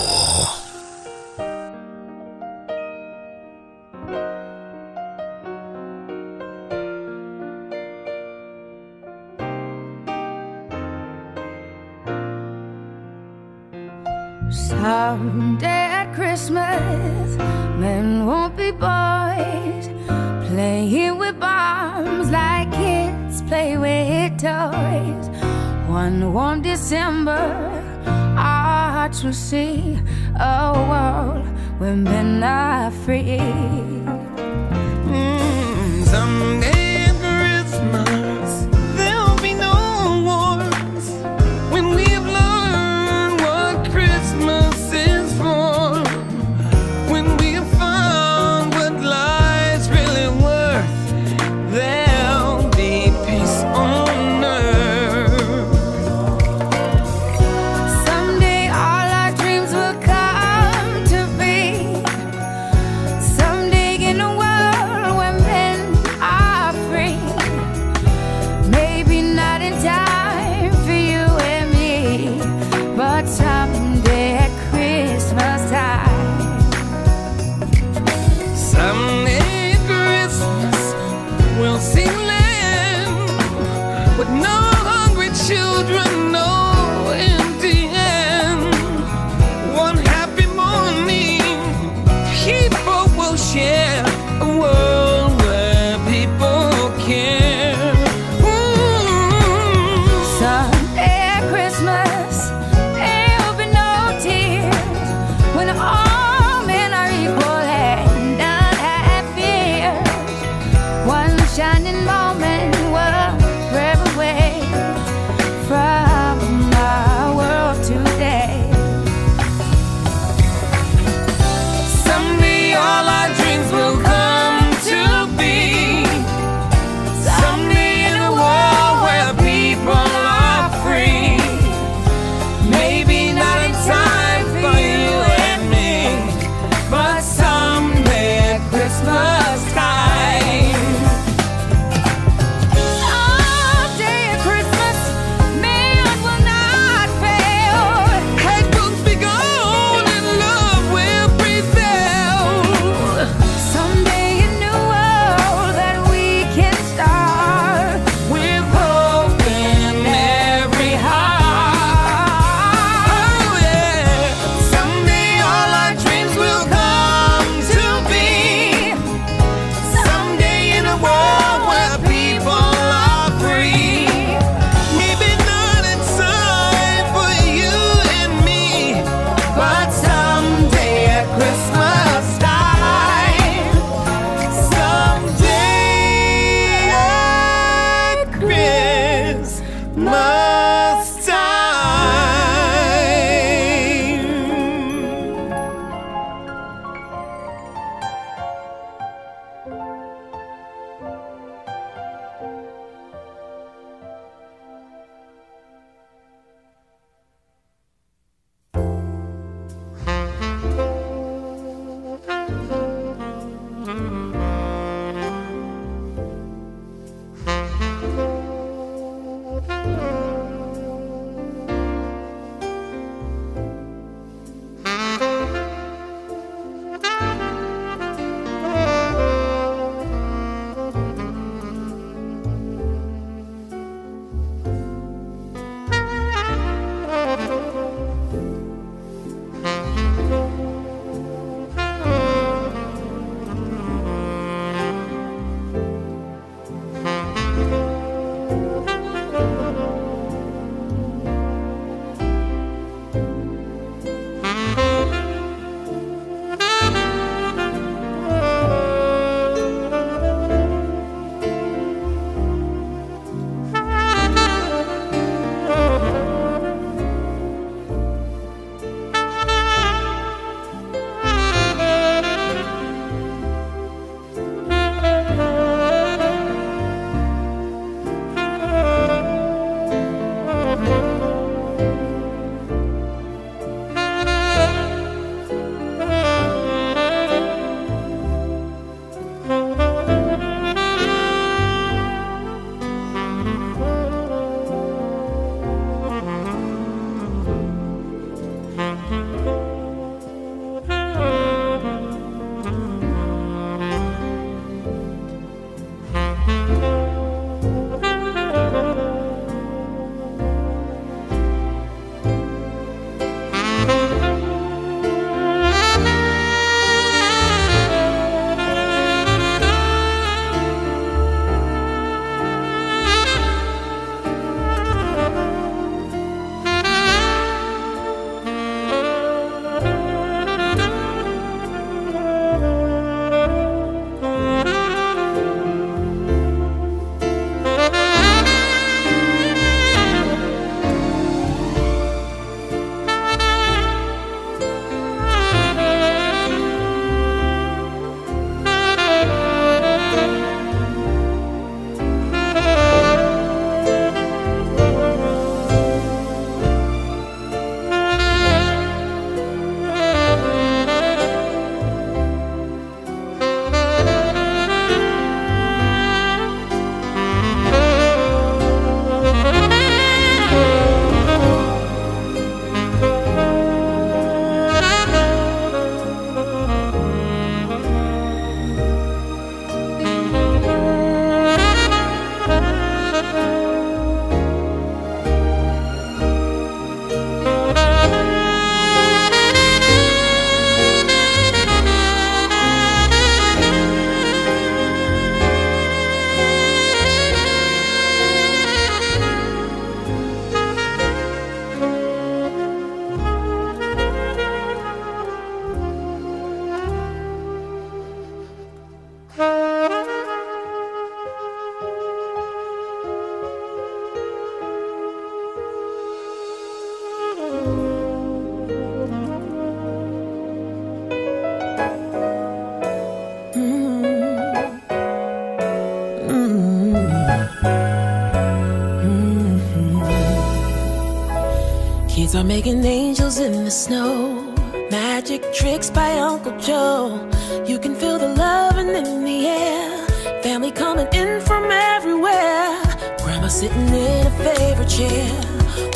Kids are making angels in the snow, magic tricks by Uncle Joe. You can feel the loving in the air, family coming in from everywhere. Grandma sitting in her favorite chair,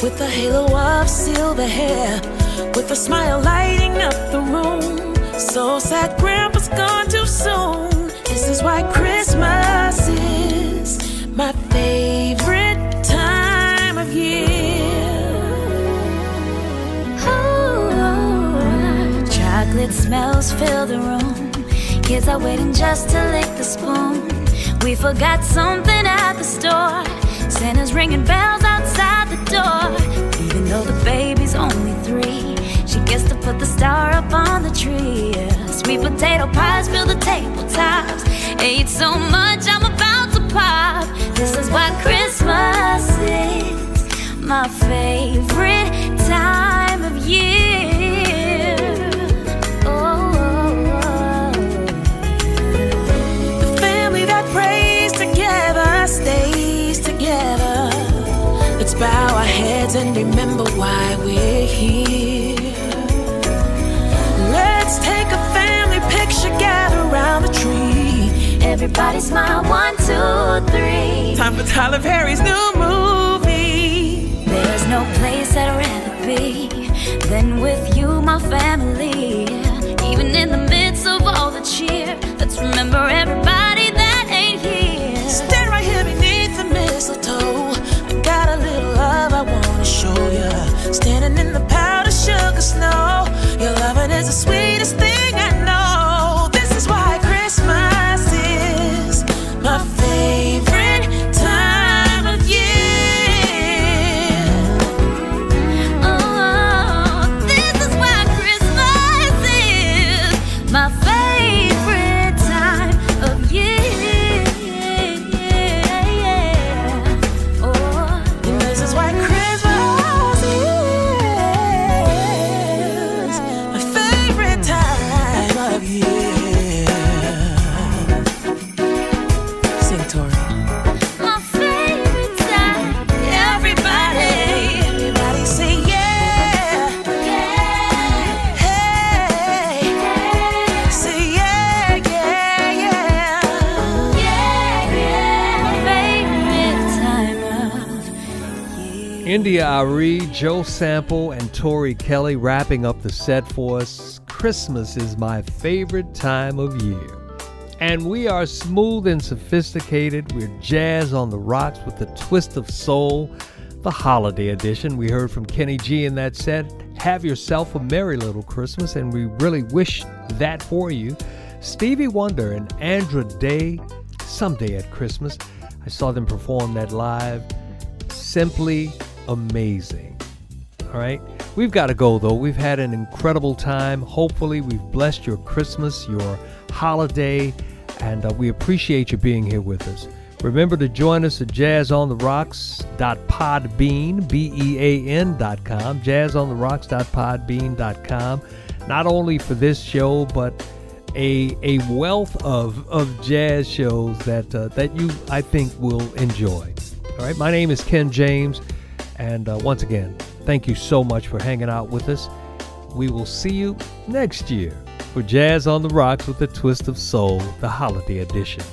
with a halo of silver hair, with a smile lighting up the room. So sad Grandpa's gone too soon. This is why Christmas is my favorite time of year. Chocolate smells fill the room. Kids are waiting just to lick the spoon. We forgot something at the store. Santa's ringing bells outside the door. Even though the baby's only 3, she gets to put the star up on the tree. Yeah. Sweet potato pies fill the tabletops. Ate so much I'm about to pop. This is why Christmas is my favorite time of year. Let's bow our heads and remember why we're here. Let's take a family picture, gather around the tree. Everybody smile, 1, 2, 3. Time for Tyler Perry's new movie. There's no place I'd rather be than with you, my family. Even in the midst of all the cheer, let's remember everybody that ain't here. Stand right here beneath the mistletoe. Got a little love I wanna show ya. Standing in the powder sugar snow. Your loving is the sweetest thing I know. This is why Christmas is my favorite time of year. Oh, this is why Christmas is my favorite time of year. India Arie, Joe Sample, and Tori Kelly wrapping up the set for us. Christmas is my favorite time of year. And we are smooth and sophisticated. We're Jazz on the Rocks with a Twist of Soul, the holiday edition. We heard from Kenny G in that set. Have yourself a merry little Christmas, and we really wish that for you. Stevie Wonder and Andra Day, Someday at Christmas. I saw them perform that live. Simply amazing. All right, we've got to go though. We've had an incredible time. Hopefully we've blessed your Christmas, your holiday, and we appreciate you being here with us. Remember to join us at jazzontherocks.podbean.com, jazzontherocks.podbean.com, not only for this show but a wealth of jazz shows that you, I think, will enjoy. All right, my name is Ken James. And once again, thank you so much for hanging out with us. We will see you next year for Jazz on the Rocks with a Twist of Soul, the holiday edition.